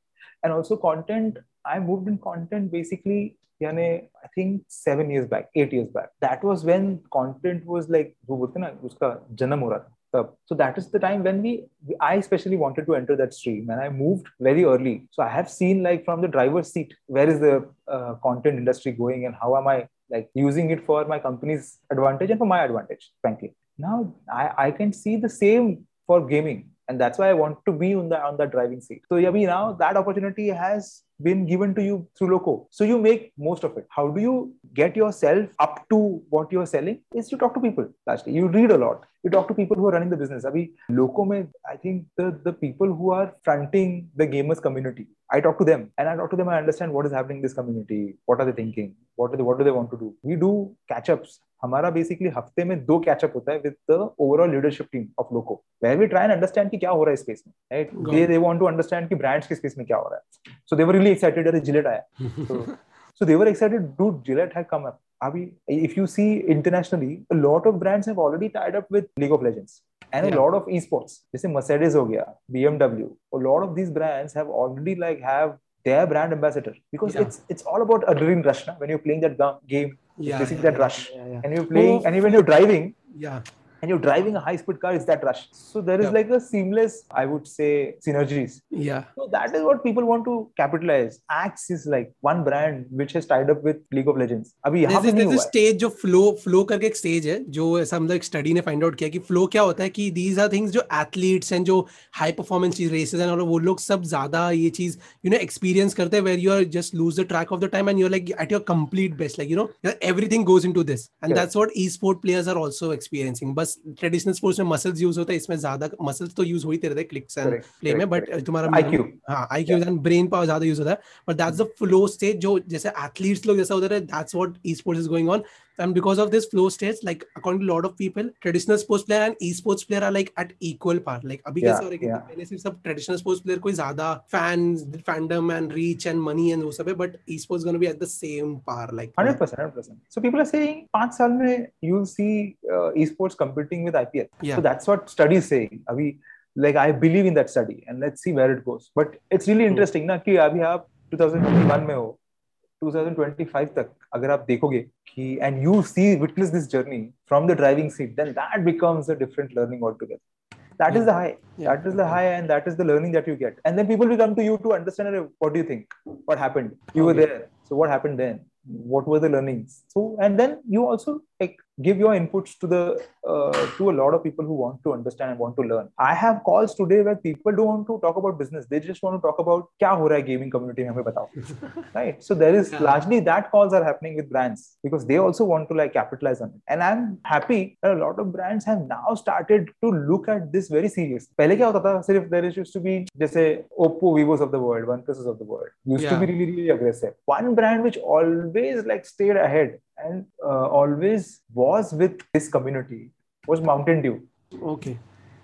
And also content, I moved in content basically, I think seven years back, eight years back. That was when content was like, so that is the time when we, I especially wanted to enter that stream and I moved very early. So I have seen like from the driver's seat, where is the uh, content industry going and how am I like using it for my company's advantage and for my advantage, frankly. Now I, I can see the same for gaming. And that's why I want to be on the on that driving seat. So Yabi, now that opportunity has been given to you through Loco. So you make most of it. How do you get yourself up to what you're selling? Is you talk to people. Largely. You read a lot. You talk to people who are running the business. Abhi, Loco mein, I think the, the people who are fronting the gamers community, I talk to them and I talk to them. I understand what is happening in this community. What are they thinking? What do they, what do they want to do? We do catch-ups. Hamara basically hafte mein do catch-up hota hai with the overall leadership team of Loco, where we try and understand ki kya ho raha hai space mein, right? They, they want to understand ki brands ke space mein kya ho raha hai. So they were really excited that Gillette aaya. So, so they were excited, dude, Gillette had come up. Abhi, if you see internationally, a lot of brands have already tied up with League of Legends and yeah. a lot of esports. Jaise Mercedes ho gaya, B M W. A lot of these brands have already like have their brand ambassador, because yeah. it's it's all about adrenaline rush na? When you're playing that game, yeah, this is yeah, that yeah, rush yeah, yeah. and you're playing oh, and even you're driving yeah and you're driving a high-speed car, it's that rush. So there is yeah. like a seamless, I would say, synergies. Yeah. So that is what people want to capitalize. Axe is like one brand which has tied up with League of Legends. Abhi yahan pe nahi hua hai. There's a stage jo flow, flow karke ek stage hai, jo some like study ne find out kiya ki flow kya hota hai, ki these are things jo athletes and jo high performance races and all of wo log sab zyada ye cheez, you know, experience karte hai, where you are just lose the track of the time and you're like at your complete best, like, you know, everything goes into this. And yeah. that's what e-sport players are also experiencing. But traditional sports में muscles use होता है, इसमें ज्यादा muscles तो use होते रहते हैं clicks and play में, बट तुम्हारा आईक्यू हां आईक्यू एंड ब्रेन पावर ज्यादा यूज होता है, but that's the flow stage जो जैसे एथलीट्स लोग जैसा होता है, that's what e sports is going on. And because of this flow stage, like according to a lot of people, traditional sports player and esports player are like at equal par. Like abhi kaise ho raha hai ki pehle se sab traditional sports player ko zyada fans, fandom and reach and money and wo sab hai, but esports going to be at the same par, like one hundred percent. So people are saying five saal mein you'll see uh, esports competing with I P L. Yeah. So that's what studies say. Abhi like I believe in that study and let's see where it goes. But it's really interesting hmm. na ki abhi aap twenty twenty-one mein ho, twenty twenty-five तक अगर आप देखोगे कि and you see witness this journey from the driving seat, then that becomes a different learning altogether. That yeah. is the high. Yeah. That is the high, and that is the learning that you get. And then people will come to you to understand, what do you think? What happened? You were there. So what happened then? What were the learnings? So and then you also like give your inputs to the uh, to a lot of people who want to understand and want to learn. I have calls today where people don't want to talk about business; they just want to talk about क्या हो रहा है gaming community में, हमें बताओ, right? So there is yeah. largely that calls are happening with brands because they also want to like capitalize on it. And I'm happy that a lot of brands have now started to look at this very seriously. पहले क्या होता था? सिर्फ there used to be जैसे Oppo, Vivo's of the world, OnePluses of the world used yeah. to be really really aggressive. One brand which all always like stayed ahead and uh, always was with this community was Mountain Dew. Okay.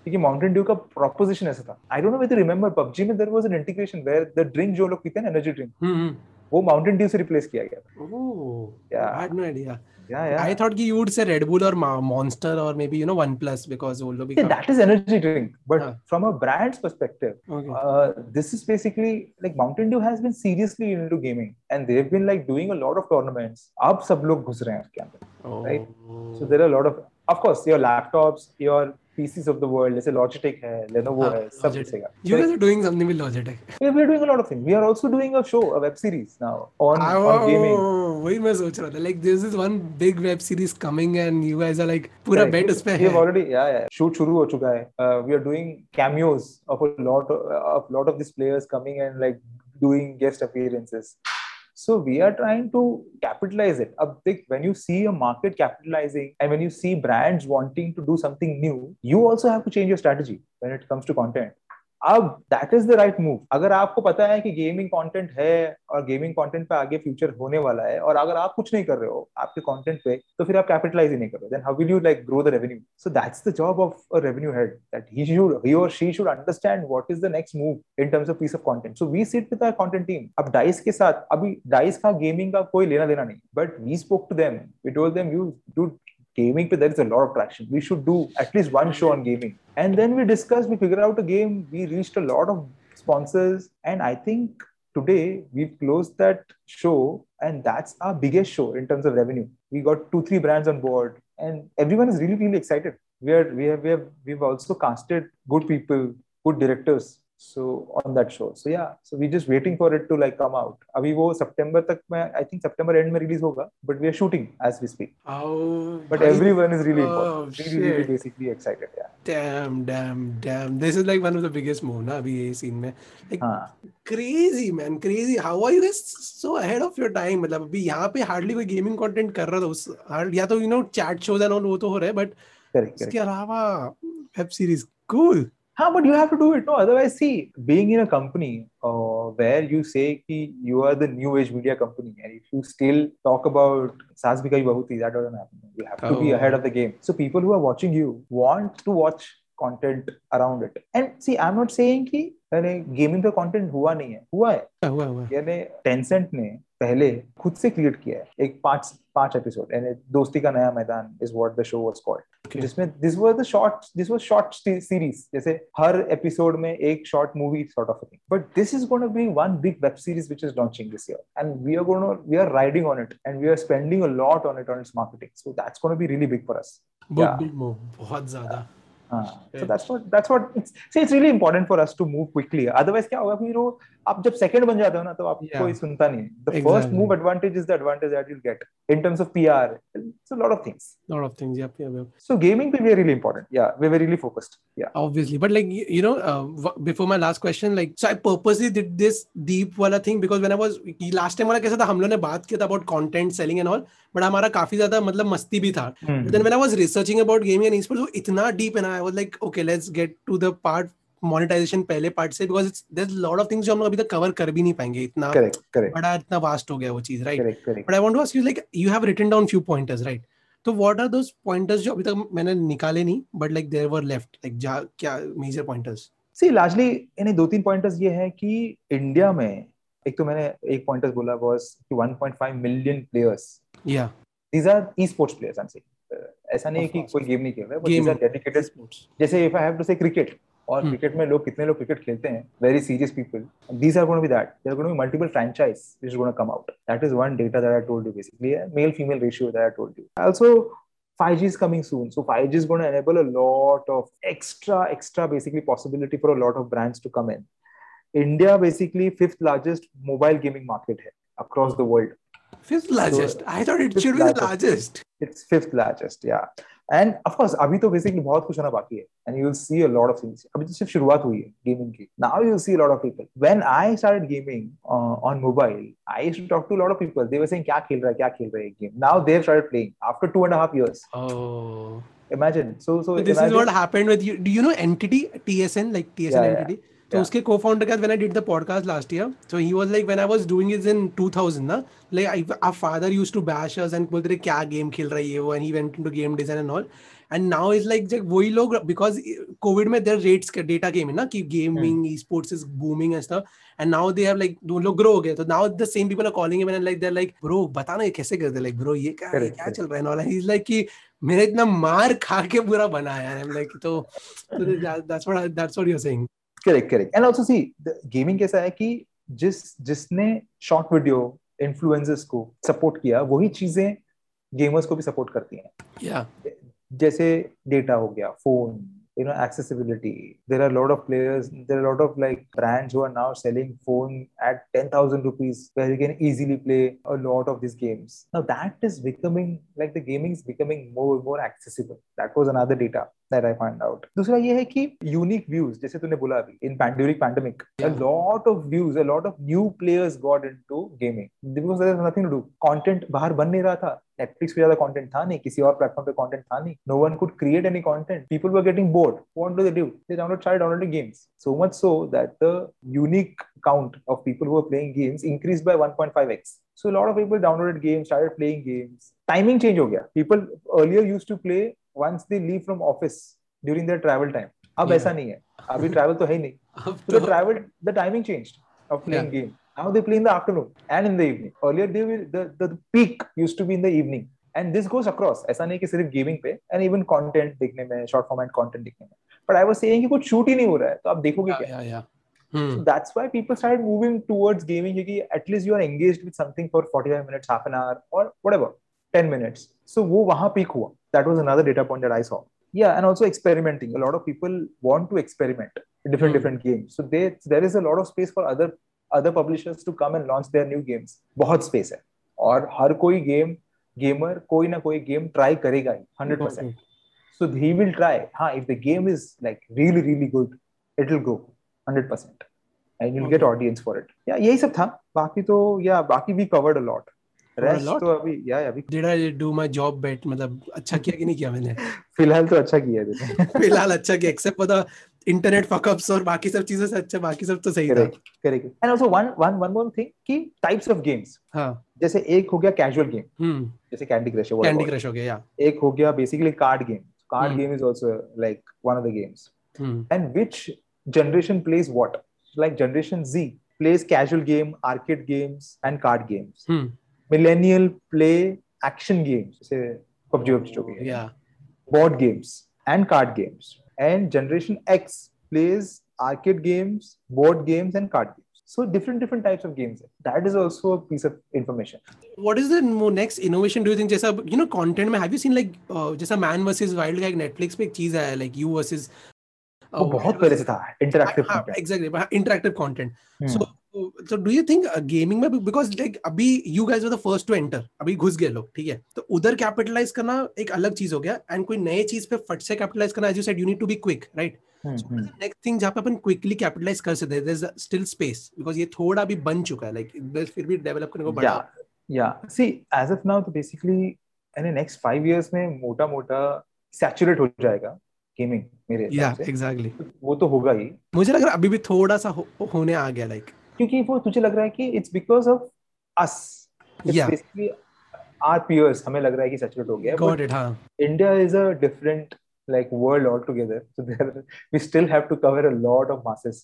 क्योंकि Mountain Dew का proposition ऐसा था. I don't know whether you remember P U B G में there was an integration where the drink जो लोग पीते हैं energy drink, mm-hmm. वो Mountain Dew से replace किया गया था. Oh. Yeah. I had no idea. Yeah, yeah. I thought you would say Red Bull or Monster or maybe, you know, OnePlus because become... yeah, that is energy drink. But huh. from a brand's perspective, okay. uh, this is basically like Mountain Dew has been seriously into gaming and they've been like doing a lot of tournaments. Ab sab log ghus rahe hain uske andar, right? So there are a lot of, of course, your laptops, your P Cs of the world, let's say Logitech hai, Lenovo ah, hai, sab kuchega. You guys are doing something with Logitech. We are doing a lot of things. We are also doing a show, a web series now on, ah, on oh, gaming. वही मैं सोच रहा था. Like this is one big web series coming and you guys are like पूरा yeah, bet उसपे है. We have already yeah yeah shoot शुरू हो चुका है. Uh, we are doing cameos of a lot of, of lot of these players coming and like doing guest appearances. So we are trying to capitalize it. When you see a market capitalizing and when you see brands wanting to do something new, you also have to change your strategy when it comes to content. Ab, that is the right move. अगर आपको पता है कि gaming content है और gaming content पे आगे future होने वाला है और अगर आप कुछ नहीं कर रहे हो आपके कंटेंट पे, तो फिर आप कैपिटलाइज ही नहीं कर रहे हो. Then how will you like grow the revenue? So that's the job of a revenue head, that he should, he or she should understand what is the next move in terms of piece of content. So we sit with our content team. अब dice के साथ, अभी dice का gaming का कोई लेना देना नहीं. But we spoke to them. We told them, you do gaming, but there is a lot of traction. We should do at least one show on gaming. And then we discussed, we figured out a game, we reached a lot of sponsors. And I think today we've closed that show and that's our biggest show in terms of revenue. We got two, three brands on board and everyone is really, really excited. We are, we have, we have, we've also casted good people, good directors. So on that show. So yeah, so we're just waiting for it to like come out. Abhi wo September tak mein, I think September end mein release hoga, but we are shooting as we speak. Oh, but everyone is really oh, really, really basically excited. Yeah. Damn, damn, damn. This is like one of the biggest moves na abhi ye scene mein. Like Haan. Crazy man, crazy. How are you guys so ahead of your time? मतलब अभी यहाँ पे hardly कोई gaming content कर रहा था उस, या तो you know chat shows and all वो तो हो रहा है, but correct, इसके अलावा web series cool. Huh, but you have to do it. No, otherwise, see, being in a company uh, where you say ki you are the new age media company, and if you still talk about saas bhi kahi bahu thi, that doesn't happen. You have to oh. be ahead of the game. So people who are watching you want to watch content around it. And see, I'm not saying कि यानी gaming का content हुआ नहीं है, हुआ है, हुआ हुआ. यानी Tencent ने पहले खुद से क्रिएट किया है एक पांच पांच एपिसोड, यानी दोस्ती का नया मैदान is what the show was called, जिसमें this was the short this was short series, जैसे हर एपिसोड में एक short movie sort of thing. But this is going to be one big web series which is launching this year, and we are going to we are riding on it, and we are spending a lot on it on its marketing. So that's going to be really big for us. बहुत big move, बहुत ज़्यादा. So that's what that's what it's, see, it's really important for us to move quickly. Otherwise क्या होगा फिर वो आप जब second बन जाते हो ना तो आप कोई सुनता नहीं. The exactly. first move advantage is the advantage that you'll get in terms of P R. It's a lot of things. Lot of things, yeah, yeah, yeah. So gaming will be really important. Yeah, we were really focused. Yeah, obviously. But like you know, uh, before my last question, like so I purposely did this deep wala thing because when I was last time वाला कैसा था हम लोगों ने बात किया था about content selling and all, but हमारा काफी ज़्यादा मतलब मस्ती भी था. Hmm. But then when I was researching about gaming and esports, वो इतना deep and I was like, okay, let's get to the part. Monetisation पहले पार्ट से because it's there lot of things जो हम लोग अभी तक कवर कर भी नहीं पाएंगे इतना correct, correct. बड़ा इतना वास्ट हो गया वो चीज right but I want to ask you like you have written down few pointers right तो व्हाट आर दोस पॉइंटर्स जो अभी तक मैंने निकाले नहीं but like there were left like क्या मेजर पॉइंटर्स सी लार्जली यानी दो तीन पॉइंटर्स ये है कि इंडिया में एक तो मैंने एक पॉइंटर्स बोला वाज कि one point five million players या these are e sports players I am saying ऐसा नहीं है कि कोई गेम नहीं खेल रहा है but these are dedicated sports जैसे if I have to say cricket और क्रिकेट में लोग कितने लोग क्रिकेट खेलते हैं very serious people these are going to be that there are going to be multiple franchise which is going to come out that is one data that I told you basically male female ratio that I told you also five G is coming soon, so five G is going to enable a lot of extra extra basically possibility for a lot of brands to come in. India basically fifth largest mobile gaming market hai across the world. Fifth largest. So, I thought it should be the largest. It's fifth largest, yeah. And of course, अभी तो basically बहुत कुछ होना बाकी है. And you will see a lot of things. अभी तो सिर्फ शुरुआत हुई है gaming की. Now you will see a lot of people. When I started gaming uh, on mobile, I used to talk to a lot of people. They were saying क्या खेल रहा है, क्या खेल रहा है game. Now they've started playing after two and a half years. Oh, imagine. So so. so this imagine. is what happened with you. Do you know Entity T S N like T S N yeah, Entity? Yeah. So, yeah. uske co-founder ka, when I did the podcast last year, so he was like, when I was doing it in two thousand, na, like I, our father used to bash us and bolte the kya game khel rahi hai wo, and he went into game design and all. And now it's like, like wohi log, because COVID mein their rates ka data came in, na, ki gaming, hmm. esports is booming and stuff. And now they have like, do log grow ho gaye. So now the same people are calling him and like, they're like, bro, bata na ye kaise karte, like, bro, ye kya, ye kya chal raha hai and all. And he's like, ki, मैंने इतना मार खा के बुरा बना यार. I'm like, so, so that, that's what I, that's what you're saying. Correct, correct. And also see, the gaming कैसा है कि जिस जिसने शॉर्ट वीडियो इन्फ्लुएंसर्स को सपोर्ट किया वही चीजें गेमर्स को भी सपोर्ट करती हैं. Yeah. जैसे डेटा हो गया, phone, you know, accessibility. There are a lot of players, there are a lot of like brands who are now selling phone at ten thousand rupees where you can easily play a lot of these games. Now that is becoming, like the gaming is becoming more and more accessible. That was another data that I found out. Dusra ye hai ki unique views, jaise tune bola abhi, in during pandemic, yeah. a lot of views, a lot of new players got into gaming. Because there was nothing to do. Content bahar ban nahi raha tha. Netflix पे ज्यादा content था नहीं, किसी और platform पे content था नहीं. No one could create any content. People were getting bored. What do they do? They download, started downloading games. So much so that the unique count of people who were playing games increased by one point five x. So a lot of people downloaded games, started playing games. Timing change हो गया. People earlier used to play once they leave from office during their travel time. अब ऐसा नहीं है. अभी travel तो है ही नहीं. So the travel, the timing changed of playing game. Now they play in the afternoon and in the evening. Earlier, they will, the, the the peak used to be in the evening, and this goes across. ऐसा नहीं कि सिर्फ gaming पे, and even content देखने में, short format content देखने में. But I was saying कि कुछ shoot ही नहीं हो रहा है, तो आप देखोगे क्या? Yeah, yeah. Hmm. So that's why people started moving towards gaming क्योंकि at least you are engaged with something for forty-five minutes, half an hour, or whatever, ten minutes. So वो वहाँ peak हुआ. That was another data point that I saw. Yeah, and also experimenting. A lot of people want to experiment different hmm. different games. So there there is a lot of space for other other publishers to come and launch their new games. बहुत space है और हर कोई game gamer कोई ना कोई game try करेगा one hundred percent. So he will try. हाँ, if the game is like really really good, it will go one hundred percent and you'll okay. get audience for it. Yeah, यही सब था. बाकी तो yeah बाकी we covered a lot. Rest तो अभी yeah अभी. Did I do my job bet? मतलब अच्छा किया कि नहीं किया मैंने? फिलहाल तो अच्छा किया मैंने. फिलहाल अच्छा किया except पता इंटरनेट फकअप्स और बाकी सब चीजों से अच्छा बाकी सब तो सही था. Correct. And also one one one more thing कि टाइप्स ऑफ गेम्स. हां, जैसे एक हो गया कैजुअल गेम, हम्म, जैसे कैंडी क्रश हो गया, कैंडी क्रश हो गया, या एक हो गया basically card game. Card mm. game is also like one of the games. Mm. And which generation plays what? Like Generation Z plays casual game, arcade games, and card games. Mm. Millennial play action games. Say P U B G, yeah. Board games and card games. And Generation X plays arcade games, board games, and card games. So different, different types of games. That is also a piece of information. What is the more next innovation do you think? Jaisa, you know, content mein, have you seen like, uh, jaisa Man versus Wild, like Netflix pe ek cheez hai, like you versus... Uh, oh, bahut pehle se tha, interactive uh, content. Exactly, interactive content. Hmm. So, so do you think uh, gaming mein, because like abhi you guys were the first to enter, abhi ghus gaye log, theek hai. To udhar capitalize karna ek alag cheez ho gaya, and koi naye cheez pe fat se capitalize karna, as you said, you need to be quick, right? So mm-hmm. the next thing जहाँ पे अपन quickly capitalize कर सकते हैं, there's still space because ये थोड़ा भी बन चुका है, like फिर भी develop करने को बढ़ा है. Yeah, yeah. See, as of now, तो basically in the next five years में मोटा मोटा saturate हो जाएगा gaming मेरे. Yeah, exactly. वो तो होगा ही. मुझे लग रहा है अभी भी थोड़ा सा हो, होने आ गया like. क्योंकि वो तुझे लग रहा है कि it's because of us. It's yeah. Basically our peers हमें लग रहा है कि saturate हो गया. Got it, हाँ. India is a different like world altogether, so there we still have to cover a lot of masses.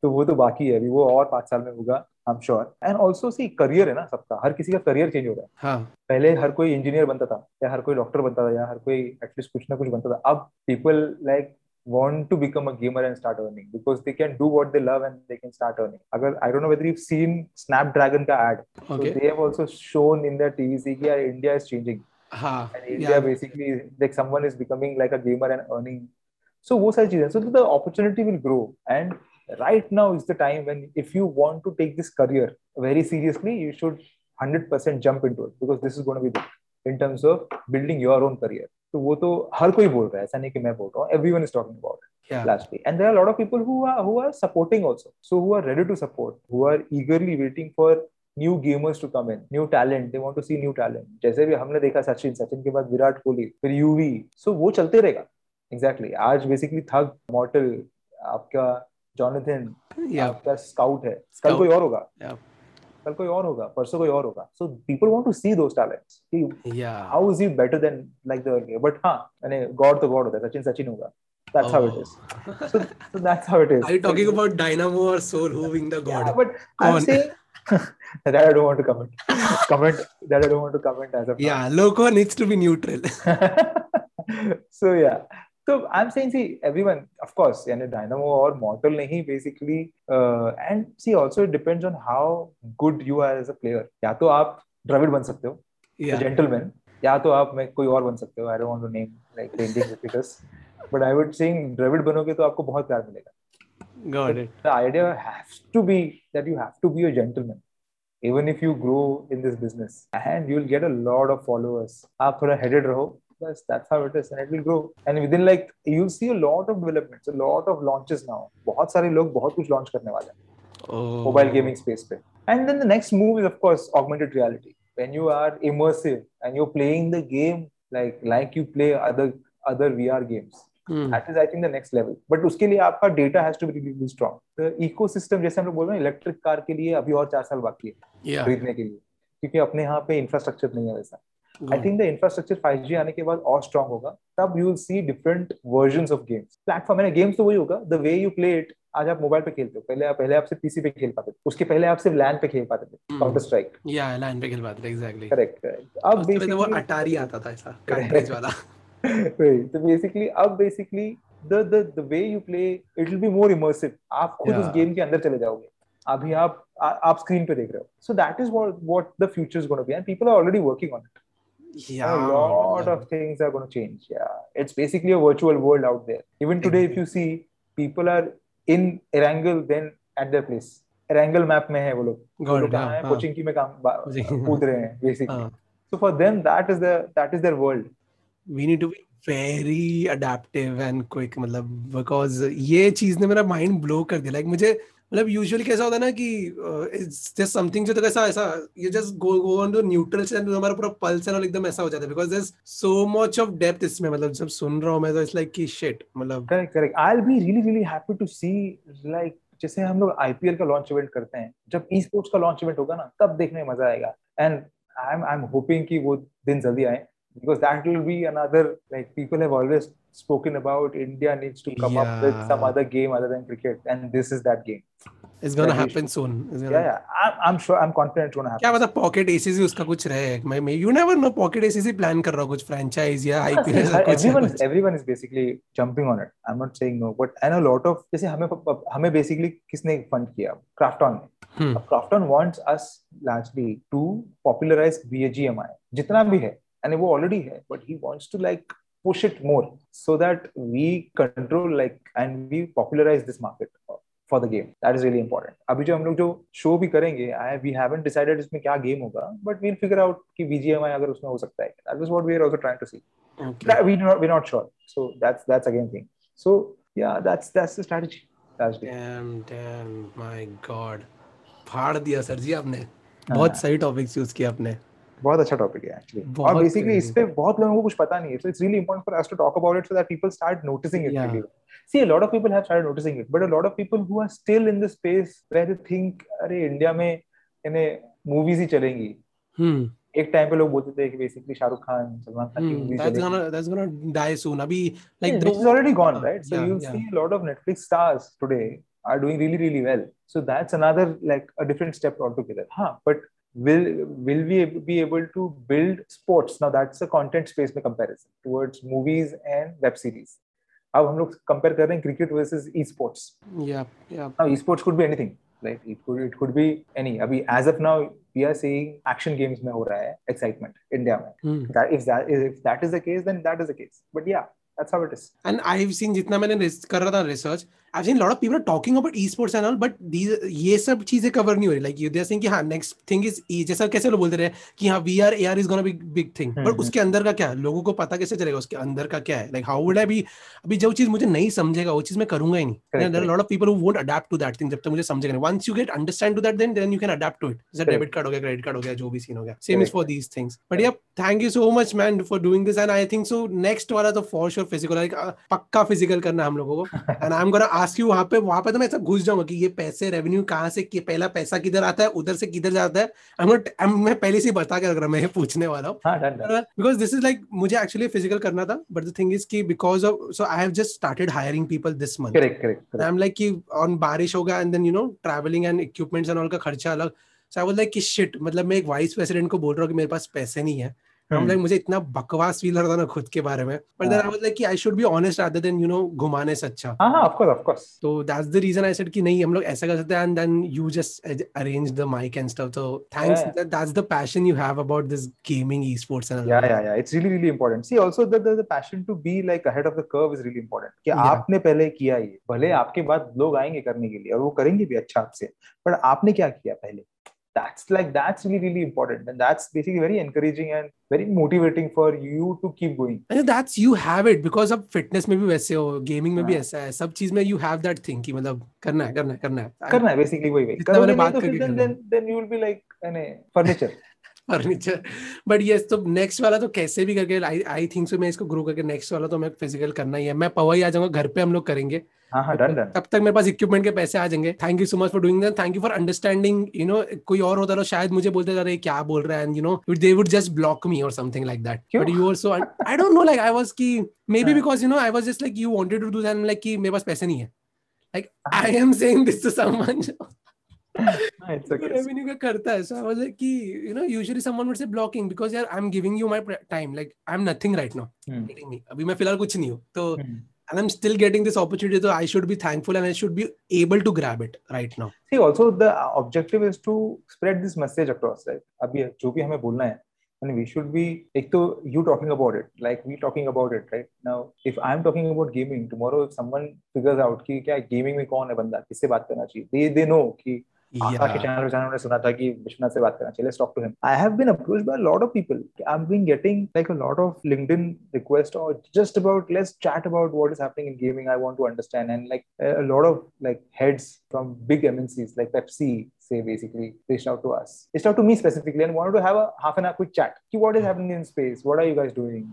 So वो तो बाकी है अभी, वो और पाँच साल में होगा, I'm sure. And also see career है ना सबका, हर किसी का career change हो रहा है. हाँ. पहले हर कोई engineer बनता था, या हर कोई doctor बनता था, या हर कोई at least कुछ ना कुछ बनता था. अब people like want to become a gamer and start earning because they can do what they love and they can start earning. अगर I don't know whether you've seen Snapdragon का ad, okay. So they have also shown in their T V C कि India is changing. Haan, and India yeah. basically like someone is becoming like a gamer and earning. So those are things. So the opportunity will grow. And right now is the time when if you want to take this career very seriously, you should one hundred percent jump into it because this is going to be big in terms of building your own career. So वो तो हर कोई बोल रहा है, ऐसा नहीं कि मैं बोल रहा हूँ. Everyone is talking about it yeah. lastly. And there are a lot of people who are who are supporting also. So who are ready to support, who are eagerly waiting for new gamers to come in, new talent, they want to see new talent. जैसे भी हमने देखा सचिन, सचिन के बाद विराट कोहली, फिर UV, सो वो चलते रहेगा. Exactly. आज basically थग, मॉर्टल, आपका जॉनथन, yeah. आपका स्काउट है, Scout. कल कोई और होगा, yeah. कल कोई और होगा, परसों कोई और होगा. So people want to see those talents. Yeah. How is he better than like the earlier? But हाँ, यानी God तो God होता है, सचिन सचिन होगा. That's oh. how it is. So, so that's how it is. Are you talking about Dynamo or Soul? Who being the God? Yeah, but I'm saying. that I don't want to comment. comment that I don't want to comment as a yeah, Loco needs to be neutral. So yeah, so I'm saying, see, everyone, of course, yani Dynamo or Mortal nahi basically, uh, and see, also it depends on how good you are as a player. या तो आप Dravid बन सकते हो, a gentleman, या तो आप मैं कोई और बन सकते हो. I don't want to name like ranging cricketers, but I would say Dravid बनोगे तो आपको बहुत प्यार मिलेगा. Got it. The idea has to be that you have to be a gentleman, even if you grow in this business, and you'll get a lot of followers. आप थोड़ा headed रहो, बस that's how it is, and it will grow. And within like you'll see a lot of developments, a lot of launches now. बहुत सारे लोग बहुत कुछ launch करने वाले हैं mobile gaming space पे. And then the next move is of course augmented reality. When you are immersive and you're playing the game like like you play other other V R games. Hmm. That is, I think, the next level. But उसके लिए आपका data has to be really strong. The ecosystem, जैसे हम लोग बोल रहे हैं, electric car के लिए अभी और चार साल बाकी है खरीदने के लिए, क्योंकि अपने यहाँ पे infrastructure नहीं है वैसा. I think the infrastructure five G आने के बाद और strong होगा. तब you will see different versions of games. Platform है ना, games तो वही होगा. The way you play it, आज आप मोबाइल पे खेलते हो, पहले आप पहले आपसे पीसी पे खेल पाते थे, उसके पहले आप सिर्फ LAN पे खेल पाते थे, Counter Strike. Yeah, LAN पे खेल पाते थे, exactly. Correct. अब basically वो Atari आता था ऐसा, cartridge वाला. Right. So basically, अब basically the the the way you play, it will be more immersive. आप खुद उस गेम के अंदर चले जाओगे. अभी आप आप स्क्रीन पे देख रहे हो. So that is what what the future is going to be, and people are already working on it. Yeah. A lot of things are going to change. Yeah. It's basically a virtual world out there. Even today, if you see, people are in Erangel, then at their place. Erangel map में है वो लोग. लोग कहाँ हैं? Coaching की में काम कूद रहे हैं basically. So for them, that is the that is their world. We need to be very adaptive and quick, मतलब because ये चीज़ ने मेरा mind blow कर दिया. Like मुझे मतलब usually कैसा होता है ना कि it's just something जो तो कैसा ऐसा you just go go on to neutral से तो हमारा पूरा pulse और एकदम ऐसा हो जाता है because there's so much of depth इसमें. मतलब जब सुन रहा हूँ मैं तो it's like कि shit मतलब. Correct correct. I'll be really really happy to see like जैसे हम लोग I P L का launch event करते हैं, जब e-sports का launch event होगा ना तब देखने में मजा आएगा. And I'm I'm hoping कि वो दिन जल्दी आए. Because that will be another, like, people have always spoken about India needs to come yeah. up with some other game other than cricket, and this is that game. It's going to happen soon. Gonna... Yeah, yeah. I'm, I'm sure, I'm confident it's going to happen. Yeah, but Pocket Aces is kuch rahe. You never know, Pocket Aces is plan kar raha kuch franchise ya I P L. Everyone is, everyone is basically jumping on it. I'm not saying no, but I know a lot of, jaise hame hame basically kisne fund kiya? Krafton ne. Hmm. Krafton wants us largely to popularize B G M I. Jitna bhi hai. And वो already है, but he wants to like push it more so that we control like and we popularize this market for the game. That is really important. अभी जो हम लोग जो show भी करेंगे, we haven't decided इसमें क्या game होगा, but we'll figure out कि B G M I अगर उसमें हो सकता है. That is what we are also trying to see. Okay. We not we're not sure. So that's that's again thing. So yeah, that's that's the strategy. That's it. Damn, damn, my God, फाड़ दिया sir जी आपने. बहुत सही topics use किया आपने. बहुत अच्छा topic है एक्चुअली और बेसिकली इस पे बहुत लोगों को कुछ पता नहीं है so it's really important for us to talk about it so that people start noticing it actually see a lot of people have started noticing it but a lot of people who are still in the space where they think अरे India में इन्हें movies ही चलेंगी हम्म एक time पे लोग बोलते थे कि बेसिकली शाहरुख खान सलमान खान की movies that's gonna that's gonna die soon अभी like this is already gone right so you see a lot of Netflix stars today are doing really really well so that's another like a different step altogether हां but Will will we be able to build sports? Now that's a content space में comparison towards movies and web series. अब हम लोग compare कर रहे हैं cricket versus esports. Yeah, yeah. Now esports could be anything. Like it could it could be any. अभी as of now we are seeing action games में हो रहा है excitement India में. Hmm. That if that if that is the case then that is the case. But yeah. That's how it is. And I've seen जितना मैंने कर रहा था research, I've seen a lot of people are talking about esports and all, but these ये सब चीजें cover नहीं हो रही. Like they are saying कि हाँ next thing is e जैसा कैसे लोग बोलते रहे कि हाँ V R A R is gonna be big thing. पर उसके अंदर का क्या है? लोगों को पता कैसे चलेगा उसके अंदर का क्या है? Like how would I be? अभी जो चीज मुझे नहीं समझेगा वो चीज मैं करूँगा ही नहीं. There are a lot of people who won't adapt to that thing जब तक मुझे समझेगा नहीं. Once you get understand to that then then you can adapt to it. जैसे debit card हो गया, credit card हो गया, जो भी scene हो गया. Same is for these things. But yeah, thank you so much man for doing this and I think so next वाला तो for sure फिजिकल लाइक पक्का फिजिकल करना है हम लोगों को and I am gonna ask you वहां पे वहां पे तो मैं सब घुस जाऊंगा कि ये पैसे रेवेन्यू कहां से कि पहला पैसा किधर आता है उधर से किधर जाता है आई एम नॉट मैं पहले से बता के रख रहा हूं मैं ये पूछने वाला हूं बिकॉज़ दिस इज लाइक मुझे एक्चुअली फिजिकल करना था बट द थिंग इज कि because of so I have just started hiring people this month correct correct I am like कि ऑन बारिश होगा and then you know travelling and equipments and all का खर्चा अलग so I was like कि shit मतलब मैं एक वाइस प्रेसिडेंट को बोल रहा हूं कि मेरे पास पैसे नहीं है हम लाइक मुझे इतना बकवास फील होता ना खुद के बारे में but then I was like कि I should be honest other than you know घुमाने से अच्छा हां हां ऑफ कोर्स ऑफ कोर्स तो that's the reason I said कि नहीं हम लोग ऐसा कर सकते हैं and then you just arrange the mic and stuff तो thanks that's the passion you have about this gaming esports and yeah yeah yeah it's really really important C also the the passion to be like ahead of the curve is really important कि आपने पहले किया ये भले आपके बाद लोग आएंगे करने के लिए और वो करेंगे भी अच्छा आपसे बट आपने क्या किया पहले That's like that's really really important, and that's basically very encouraging and very motivating for you to keep going. And that's you have it because of fitness में भी वैसे हो, gaming में भी ऐसा है, सब चीज में you have that thing कि मतलब करना है, करना है, करना है, करना है basically वही वही. करने में बात करके then then then you will be like अने furniture. फर्नीचर बट यस तो नेक्स्ट वाला तो कैसे भी करके आई आई थिंक सो मैं इसको ग्रो करके नेक्स्ट वाला तो मैं फिजिकल करना ही है मैं पवई आ जाऊंगा घर पे हम लोग करेंगे तब तक मेरे पास इक्विपमेंट के पैसे आ जाएंगे thank you so much for doing that thank you for understanding you know कोई और होता तो शायद मुझे बोलते अरे क्या बोल रहा है and you know they would just block me और something like that but you also I don't know like I was की maybe because you know I was just like you wanted to do that and like कि मेरे पास पैसे नहीं है like I am saying this to someone revenue का करता है सो आई वाज लाइक कि you know usually someone would से ब्लॉकिंग बिकॉज़ यार I am giving you my time like I am nothing right now getting me अभी मैं फिलहाल कुछ नहीं हूं तो and I'm still getting this opportunity so I should be thankful and I should be able to grab it right now see also the objective is to spread this message across right abhi jo bhi hame bolna hai and we should be ek to you talking about it like we talking about it right now if I'm talking about gaming tomorrow if someone figures out ki kya gaming mein kaun hai banda kisse baat karna chahiye they they know ki आशा के channel पे उन्होंने सुना था कि विश्वनाथ से बात करना चाहिए let's talk to him I have been approached by a lot of people I have been getting like a lot of LinkedIn request और just about let's chat about what is happening in gaming I want to understand and like a lot of like heads from big MNCs like Pepsi say basically reached out to us reached out to me specifically and wanted to have a half an hour quick chat ki what is happening in space what are you guys doing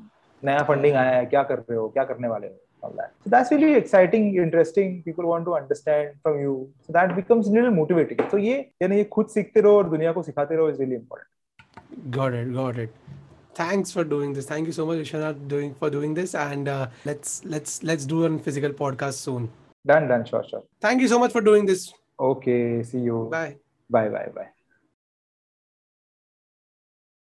नया funding आया है क्या कर रहे हो क्या करने वाले हो all that so that's really exciting interesting people want to understand from you so that becomes a little motivating so ye yani ye khud seekhte raho aur duniya ko sikhate raho is really important got it got it Thanks for doing this. Thank you so much, Vishwanath, doing for doing this. And uh, let's let's let's do a physical podcast soon. Done, done, sure, sure. Thank you so much for doing this. Okay, see you. Bye. Bye, bye, bye.